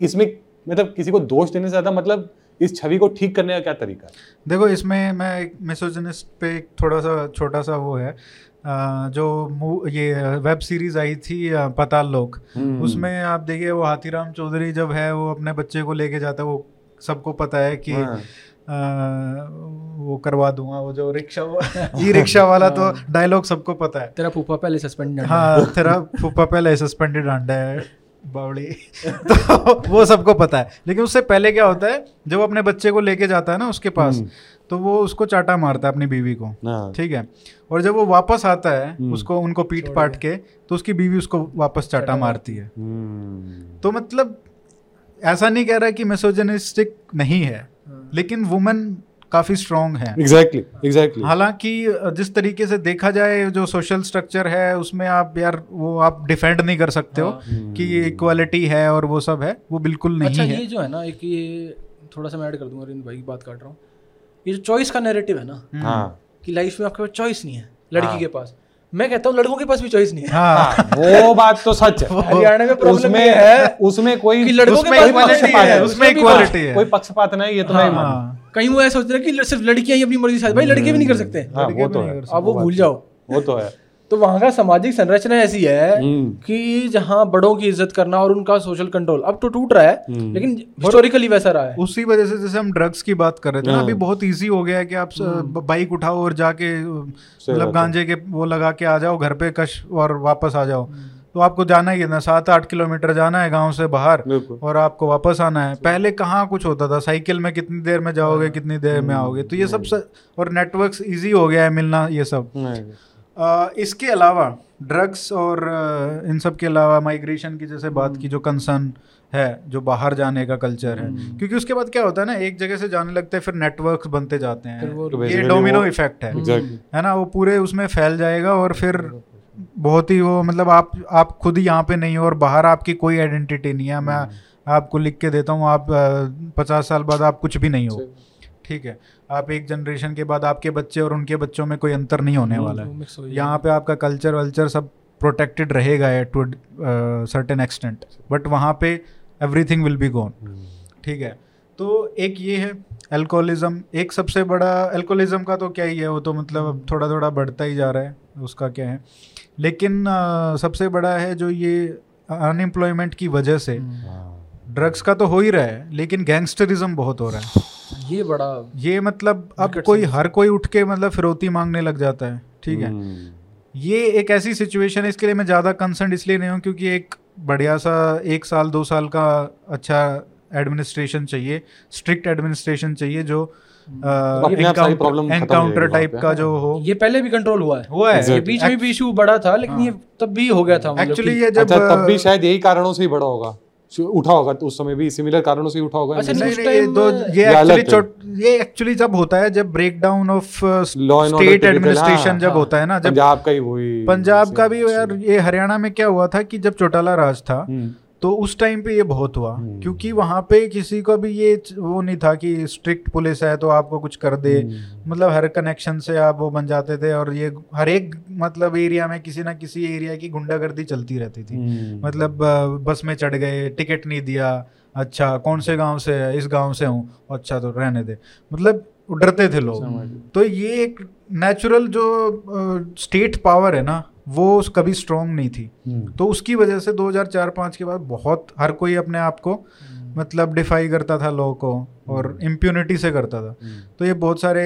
इसमें मतलब किसी को दोष देने से ज़्यादा मतलब इस छवि को ठीक करने का क्या तरीका है? देखो, इसमें मैं एक मिसोजिनिस्ट पे एक थोड़ा सा छोटा सा वो है, जो ये वेब सीरीज आई थी पतालोक, उसमें आप देखिए वो हाथीराम चौधरी जब है वो अपने बच्चे को लेके जाता है, वो सबको पता है कि हाँ। आ, वो करवा दूंगा, वो जो रिक्शा ई रिक्शा वाला तो डायलॉग सबको पता है, तेरा फूफा पहले सस्पेंडेड, हाँ तेरा फूफा पहले सस्पेंडेड अंडा है बावड़ी तो वो सबको पता है। लेकिन उससे पहले क्या होता है, जब अपने बच्चे को लेके जाता है ना उसके पास, तो वो उसको चाटा मारता है अपनी बीवी को, ठीक है, और जब वो वापस आता है उसको उनको पीट पाट के, तो उसकी बीवी उसको वापस चाटा मारती है। तो मतलब ऐसा नहीं कह रहा कि मिसोजिनिस्टिक नहीं है, लेकिन वुमेन काफी स्ट्रॉन्ग है। Exactly exactly. हालांकि जिस तरीके से देखा जाए जो सोशल स्ट्रक्चर है उसमें आप यार वो आप डिफेंड नहीं कर सकते हाँ, हो कि इक्वालिटी है और वो सब है, वो बिल्कुल नहीं अच्छा, है। ये जो है ना एक ये थोड़ा सा मैं ऐड कर दूंगा, अरिंद भाई की बात काट रहा हूँ, ये जो चॉइस का नैरेटिव है ना हाँ, कि लाइफ में आपके पास चॉइस नहीं है लड़की हाँ, के पास, मैं कहता हूँ लड़कों के पास भी चॉइस नहीं है हाँ, वो बात तो सच है, हरियाणा में प्रॉब्लम है, उसमें कोई लड़कों के पास उसमें इक्वालिटी है, कोई पक्षपात नहीं, ये तो नहीं मानता। कहीं वो ऐसा सोच रहा है कि सिर्फ लड़कियां ही अपनी मर्जी से, भाई लड़के भी नहीं कर सकते, अब वो भूल जाओ, वो तो है। तो वहाँ का सामाजिक संरचना ऐसी है कि जहाँ बड़ों की इज्जत करना और उनका सोशल कंट्रोल अब तो टूट रहा है, लेकिन हिस्टोरिकली वैसा रहा है। उसी वजह से जैसे हम ड्रग्स की बात कर रहे थे ना, अभी बहुत इजी हो गया है कि आप बाइक उठाओ और जाके मतलब गांजे के वो लगा के आ जाओ घर पे कश और वापस आ जाओ। तो आपको जाना ही है ना, सात आठ किलोमीटर जाना है गांव से बाहर और आपको वापस आना है। पहले कहाँ कुछ होता था, साइकिल में कितनी देर में जाओगे कितनी देर में आओगे। तो ये सब और नेटवर्क्स इजी हो गया है मिलना ये सब। Uh, इसके अलावा ड्रग्स और uh, इन सब के अलावा माइग्रेशन की जैसे बात की जो कंसर्न है, जो बाहर जाने का कल्चर है, क्योंकि उसके बाद क्या होता है ना, एक जगह से जाने लगते हैं फिर नेटवर्क्स बनते जाते हैं, ये डोमिनो इफेक्ट है है ना, वो पूरे उसमें फैल जाएगा और फिर बहुत ही वो मतलब आप आप खुद ही यहाँ पे नहीं हो और बाहर आपकी कोई आइडेंटिटी नहीं है। मैं आपको लिख के देता हूँ, आप पचास साल बाद आप कुछ भी नहीं हो, ठीक है। आप एक जनरेशन के बाद आपके बच्चे और उनके बच्चों में कोई अंतर नहीं होने वाला है। यहाँ पे आपका कल्चर वल्चर सब प्रोटेक्टेड रहेगा टू सर्टेन एक्सटेंट, बट वहाँ पे एवरीथिंग विल बी गॉन, ठीक है। तो एक ये है अल्कोहलिज्म, एक सबसे बड़ा अल्कोहलिज्म का तो क्या ही है, वो तो मतलब थोड़ा थोड़ा बढ़ता ही जा रहा है, उसका क्या है। लेकिन uh, सबसे बड़ा है जो ये अनएम्प्लॉयमेंट की वजह से, ड्रग्स का तो हो ही रहा है, लेकिन गैंगस्टरिज्म बहुत हो रहा है। ये बड़ा ये मतलब अब कोई हर कोई उठ के मतलब फिरौती मांगने लग जाता है, ठीक है। ये एक ऐसी सिचुएशन है, इसके लिए मैं ज़्यादा कंसर्न इसलिए नहीं हूँ क्योंकि एक बढ़िया सा एक साल दो साल का अच्छा एडमिनिस्ट्रेशन चाहिए, स्ट्रिक्ट एडमिनिस्ट्रेशन चाहिए जो एनकाउंटर टाइप का जो हो। ये पहले भी कंट्रोल हुआ है, हुआ है। ये बीच में भी इशू बड़ा था, लेकिन ये तब भी हो गया था एक्चुअली। ये जब तब भी शायद यही कारणों से ही बड़ा होगा, उठा होगा तो उस समय भी सिमिलर कारणों से उठा होगा। अच्छा, नहीं, नहीं, नहीं, दो, ये एक्चुअली ये एक्चुअली जब होता है जब ब्रेकडाउन ऑफ स्टेट एडमिनिस्ट्रेशन जब होता है ना, जब पंजाब का ही हुई, पंजाब का भी यार, ये हरियाणा में क्या हुआ था कि जब चौटाला राज था तो उस टाइम पे ये बहुत हुआ, क्योंकि वहाँ पे किसी को भी ये वो नहीं था कि स्ट्रिक्ट पुलिस है तो आपको कुछ कर दे, मतलब हर कनेक्शन से आप वो बन जाते थे। और ये हर एक मतलब एरिया में किसी ना किसी एरिया की गुंडागर्दी चलती रहती थी, मतलब बस में चढ़ गए, टिकट नहीं दिया, अच्छा कौन से गांव से है, इस गांव से हूँ, अच्छा तो रहने दे, मतलब डरते थे लोग। तो ये एक नेचुरल जो स्टेट पावर है ना, वो कभी स्ट्रॉन्ग नहीं थी। तो उसकी वजह से दो हज़ार चार पाँच के बाद बहुत हर कोई अपने आप को मतलब डिफाई करता था लॉ को और इम्प्यूनिटी से करता था, तो ये बहुत सारे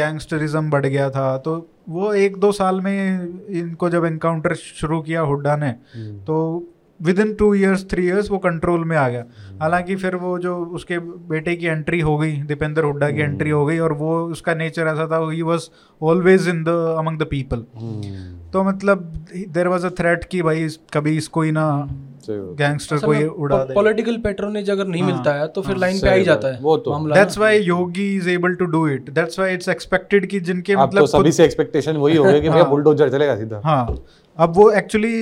गैंगस्टरिज्म बढ़ गया था। तो वो एक दो साल में इनको जब एनकाउंटर शुरू किया हुड्डा ने, तो within two years three years वो कंट्रोल में आ गया। हालांकि फिर वो जो उसके बेटे की एंट्री हो गई, दीपेंद्र हुड्डा की एंट्री हो गई, और वो उसका नेचर ऐसा था, he was always in the among the people. तो मतलब देयर वाज अ थ्रेट कि भाई कभी इसको ही ना गैंगस्टर कोई उड़ा दे। पॉलिटिकल पैट्रोनेज अगर नहीं मिलता है तो फिर लाइन पे आ ही जाता है वो तो। That's why Yogi is able to do it, that's why it's expected कि जिनके मतलब सभी से एक्सपेक्टेशन वही हो गया कि भैया बुलडोजर चलेगा सीधा। हां, अब वो actually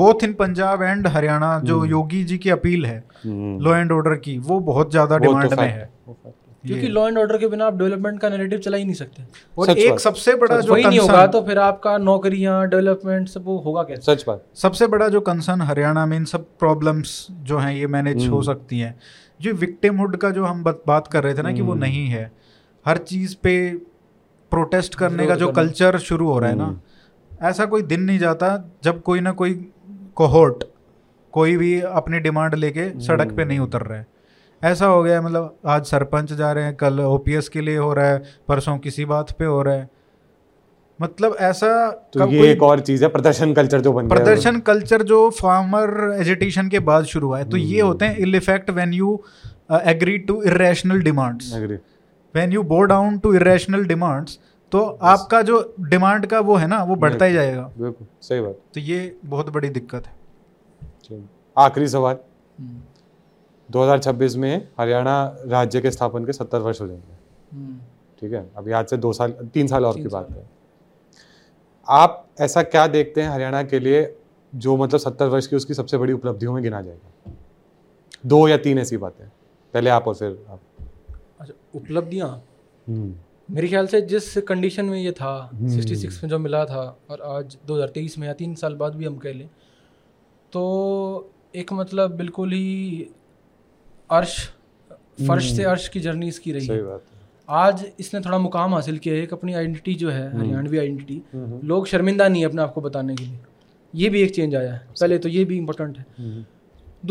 both in Punjab and Haryana जो योगी जी की अपील है लॉ एंड ऑर्डर की, वो बहुत ज्यादा डिमांड में है, क्योंकि लॉ एंड ऑर्डर के बिना आप डेवलपमेंट का नैरेटिव चला ही नहीं सकते। और एक सबसे बड़ा जो कंसर्न नहीं होगा तो फिर आपका नौकरियां, डेवलपमेंट सब वो होगा क्या? सच बात। सबसे बड़ा जो कंसर्न हरियाणा में इन सब प्रॉब्लम्स जो हैं ये मैनेज हो सकती हैं। जो विक्टिमहुड का जो हम बात कर रहे थे ना कि वो नहीं है, हर चीज पे प्रोटेस्ट करने का जो कल्चर शुरू हो रहा है ना, ऐसा कोई दिन नहीं जाता जब कोई ना कोई कोहोर्ट कोई भी अपनी डिमांड लेके सड़क पे नहीं उतर रहा है। ऐसा हो गया मतलब आज सरपंच जा रहे हैं, कल ओपीएस के लिए हो रहा है, परसों किसी बात पे हो रहा है, मतलब ऐसा। तो ये एक और चीज़ है, प्रदर्शन कल्चर जो बन गया, प्रदर्शन कल्चर जो फार्मर एजिटेशन के बाद शुरू हुआ है। तो ये होते हैं ill effect when you agree to irrational demands, when you bow down to irrational demands, तो आपका जो डिमांड का वो है ना वो बढ़ता ही जाएगा। बिल्कुल सही बात। तो ये बहुत बड़ी दिक्कत है। आखिरी सवाल, दो हज़ार छब्बीस में हरियाणा राज्य के स्थापन के सत्तर वर्ष हो जाएंगे, ठीक है। अब आज से दो साल तीन साल और की बात है। आप ऐसा क्या देखते हैं हरियाणा के लिए जो मतलब सत्तर वर्ष की उसकी सबसे बड़ी उपलब्धियों में गिना जाएगा? दो या तीन ऐसी बातें, पहले आप और फिर आप। अच्छा, उपलब्धियाँ मेरे ख्याल से जिस कंडीशन में ये था छियासठ में जो मिला था और आज दो हज़ार तेईस में या तीन साल बाद भी हम कह लें, तो एक मतलब बिल्कुल ही अर्श फर्श से अर्श की जर्नी इसकी रही है। आज इसने थोड़ा मुकाम हासिल किया है कि अपनी आइडेंटिटी जो है हरियाणवी आइडेंटिटी, लोग शर्मिंदा नहीं है अपने आप को बताने के लिए, ये भी एक चेंज आया है, पहले तो ये भी इम्पोर्टेंट है।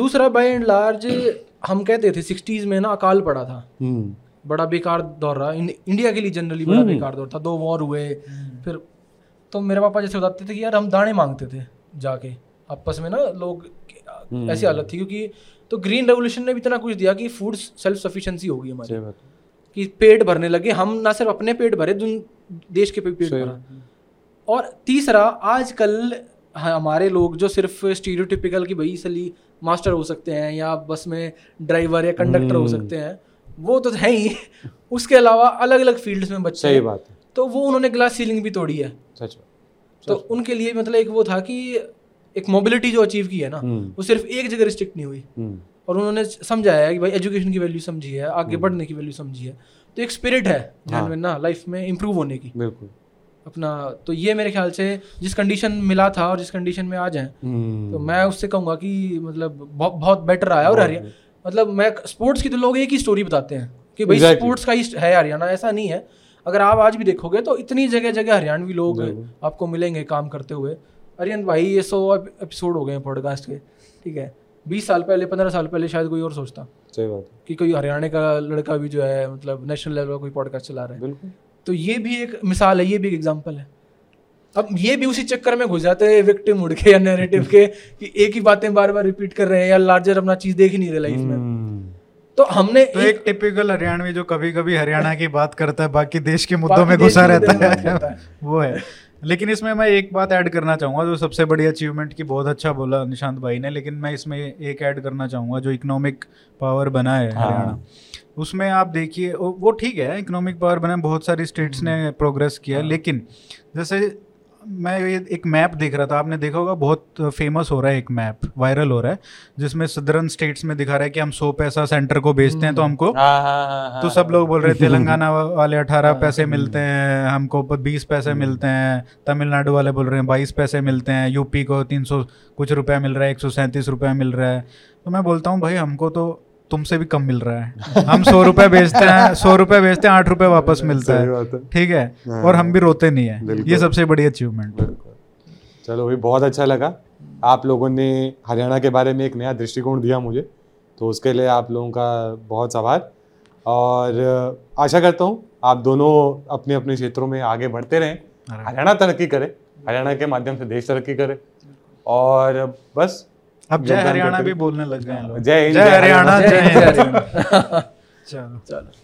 दूसरा, बाय एंड लार्ज हम कहते थे सिक्सटीज़ में ना अकाल पड़ा था, बड़ा बेकार दौर रहा इंडिया के लिए, जनरली बड़ा बेकार दौर था, दो वॉर हुए, फिर तो मेरे पापा जैसे बताते थे कि यार हम दाने मांगते थे जाके आपस में ना, लोग ऐसी हालत थी, क्योंकि तो ग्रीन रेवोल्यूशन ने भी इतना कुछ दिया कि फूड सेल्फ सफिशिएंसी हो गई हमारी, कि पेट भरने लगे हम, ना सिर्फ अपने पेट भरे देश के पेट भरा। और तीसरा, आजकल हमारे लोग जो सिर्फ स्टीरियोटिपिकल कि भाई इसलिए मास्टर हो सकते हैं या बस में ड्राइवर या कंडक्टर हो सकते हैं, वो तो है ही, उसके अलावा अलग अलग फील्ड्स में बच्चे, सही बात है, तो वो उन्होंने ग्लास सीलिंग भी तोड़ी है, सच में, तो उनके लिए मतलब एक वो था कि एक मोबिलिटी जो अचीव की है ना, वो सिर्फ एक जगह रिस्ट्रिक्ट नहीं हुई, और उन्होंने समझाया है कि भाई एजुकेशन की वैल्यू समझी है, आगे बढ़ने की वैल्यू समझी है, तो एक स्पिरिट है ध्यान में ना लाइफ में इम्प्रूव होने की, बिल्कुल अपना। तो ये मेरे ख्याल से जिस कंडीशन मिला था और जिस कंडीशन में आज है, तो मैं उससे कहूँगा कि मतलब बहुत बेटर आया। और हरियाणा मतलब मैं स्पोर्ट्स की तो लोग एक ही स्टोरी बताते हैं कि भाई exactly. स्पोर्ट्स का ही है हरियाणा, ऐसा नहीं है। अगर आप आज भी देखोगे तो इतनी जगह जगह हरियाणवी लोग आपको मिलेंगे काम करते हुए। अरियंत भाई, ये सौ एपिसोड हो गए हैं पॉडकास्ट के, ठीक है। बीस साल पहले, पंद्रह साल पहले शायद कोई और सोचता, सही बात है, कि कोई हरियाणा का लड़का भी जो है मतलब नेशनल लेवल का कोई पॉडकास्ट चला रहा है। तो ये भी एक मिसाल है, ये भी एक एग्जाम्पल है। अब ये भी उसी चक्कर में घुस जाते हैं विक्टिम उड़ के या नैरेटिव के, कि एक ही बातें बार बार रिपीट कर रहे हैं या लार्जर अपना चीज देख ही नहीं रहे लाइफ में। तो हमने तो एक टिपिकल हरियाणवी जो कभी कभी हरियाणा की बात करता है, बाकी देश के मुद्दों में घुसा रहता है, वो है। लेकिन इसमें मैं एक बात ऐड करना चाहूँगा, जो सबसे बड़ी अचीवमेंट की बहुत अच्छा बोला निशांत भाई ने, लेकिन मैं इसमें एक ऐड करना चाहूँगा, जो इकोनॉमिक पावर बना है हरियाणा, उसमें आप देखिए, वो ठीक है इकोनॉमिक पावर बना, बहुत सारी स्टेट्स ने प्रोग्रेस किया, लेकिन जैसे मैं ये एक मैप देख रहा था, आपने देखा होगा बहुत फेमस हो रहा है एक मैप, वायरल हो रहा है, जिसमें सदर्न स्टेट्स में दिखा रहा है कि हम सौ पैसा सेंटर को बेचते हैं तो हमको आ, आ, आ, तो सब लोग बोल रहे हैं तेलंगाना वाले अठारह पैसे मिलते हैं, हमको बीस पैसे मिलते हैं, तमिलनाडु वाले बोल रहे हैं बाईस पैसे मिलते हैं, यूपी को तीन सौ कुछ रुपया मिल रहा है, एक सौ सैंतीस रुपया मिल रहा है। तो मैं बोलता हूँ भाई, हमको तो तुमसे भी कम मिल रहा है, हम सौ रुपए बेचते हैं, सौ रुपए बेचते हैं, आठ रुपए वापस मिलता है, ठीक है, और हम भी रोते नहीं है। ये सबसे बड़ी अचीवमेंट। चलो भाई, बहुत अच्छा लगा, आप लोगों ने हरियाणा के बारे में एक नया दृष्टिकोण दिया मुझे, तो उसके लिए आप लोगों का बहुत आभार। और आशा करता हूँ आप दोनों अपने अपने क्षेत्रों में आगे बढ़ते रहें, हरियाणा तरक्की करे, हरियाणा के माध्यम से देश तरक्की करे। और बस अब जय हरियाणा भी बोलने लग गए हैं लोग, जय हिंद, जय हरियाणा, जय हिंद। चलो चलो।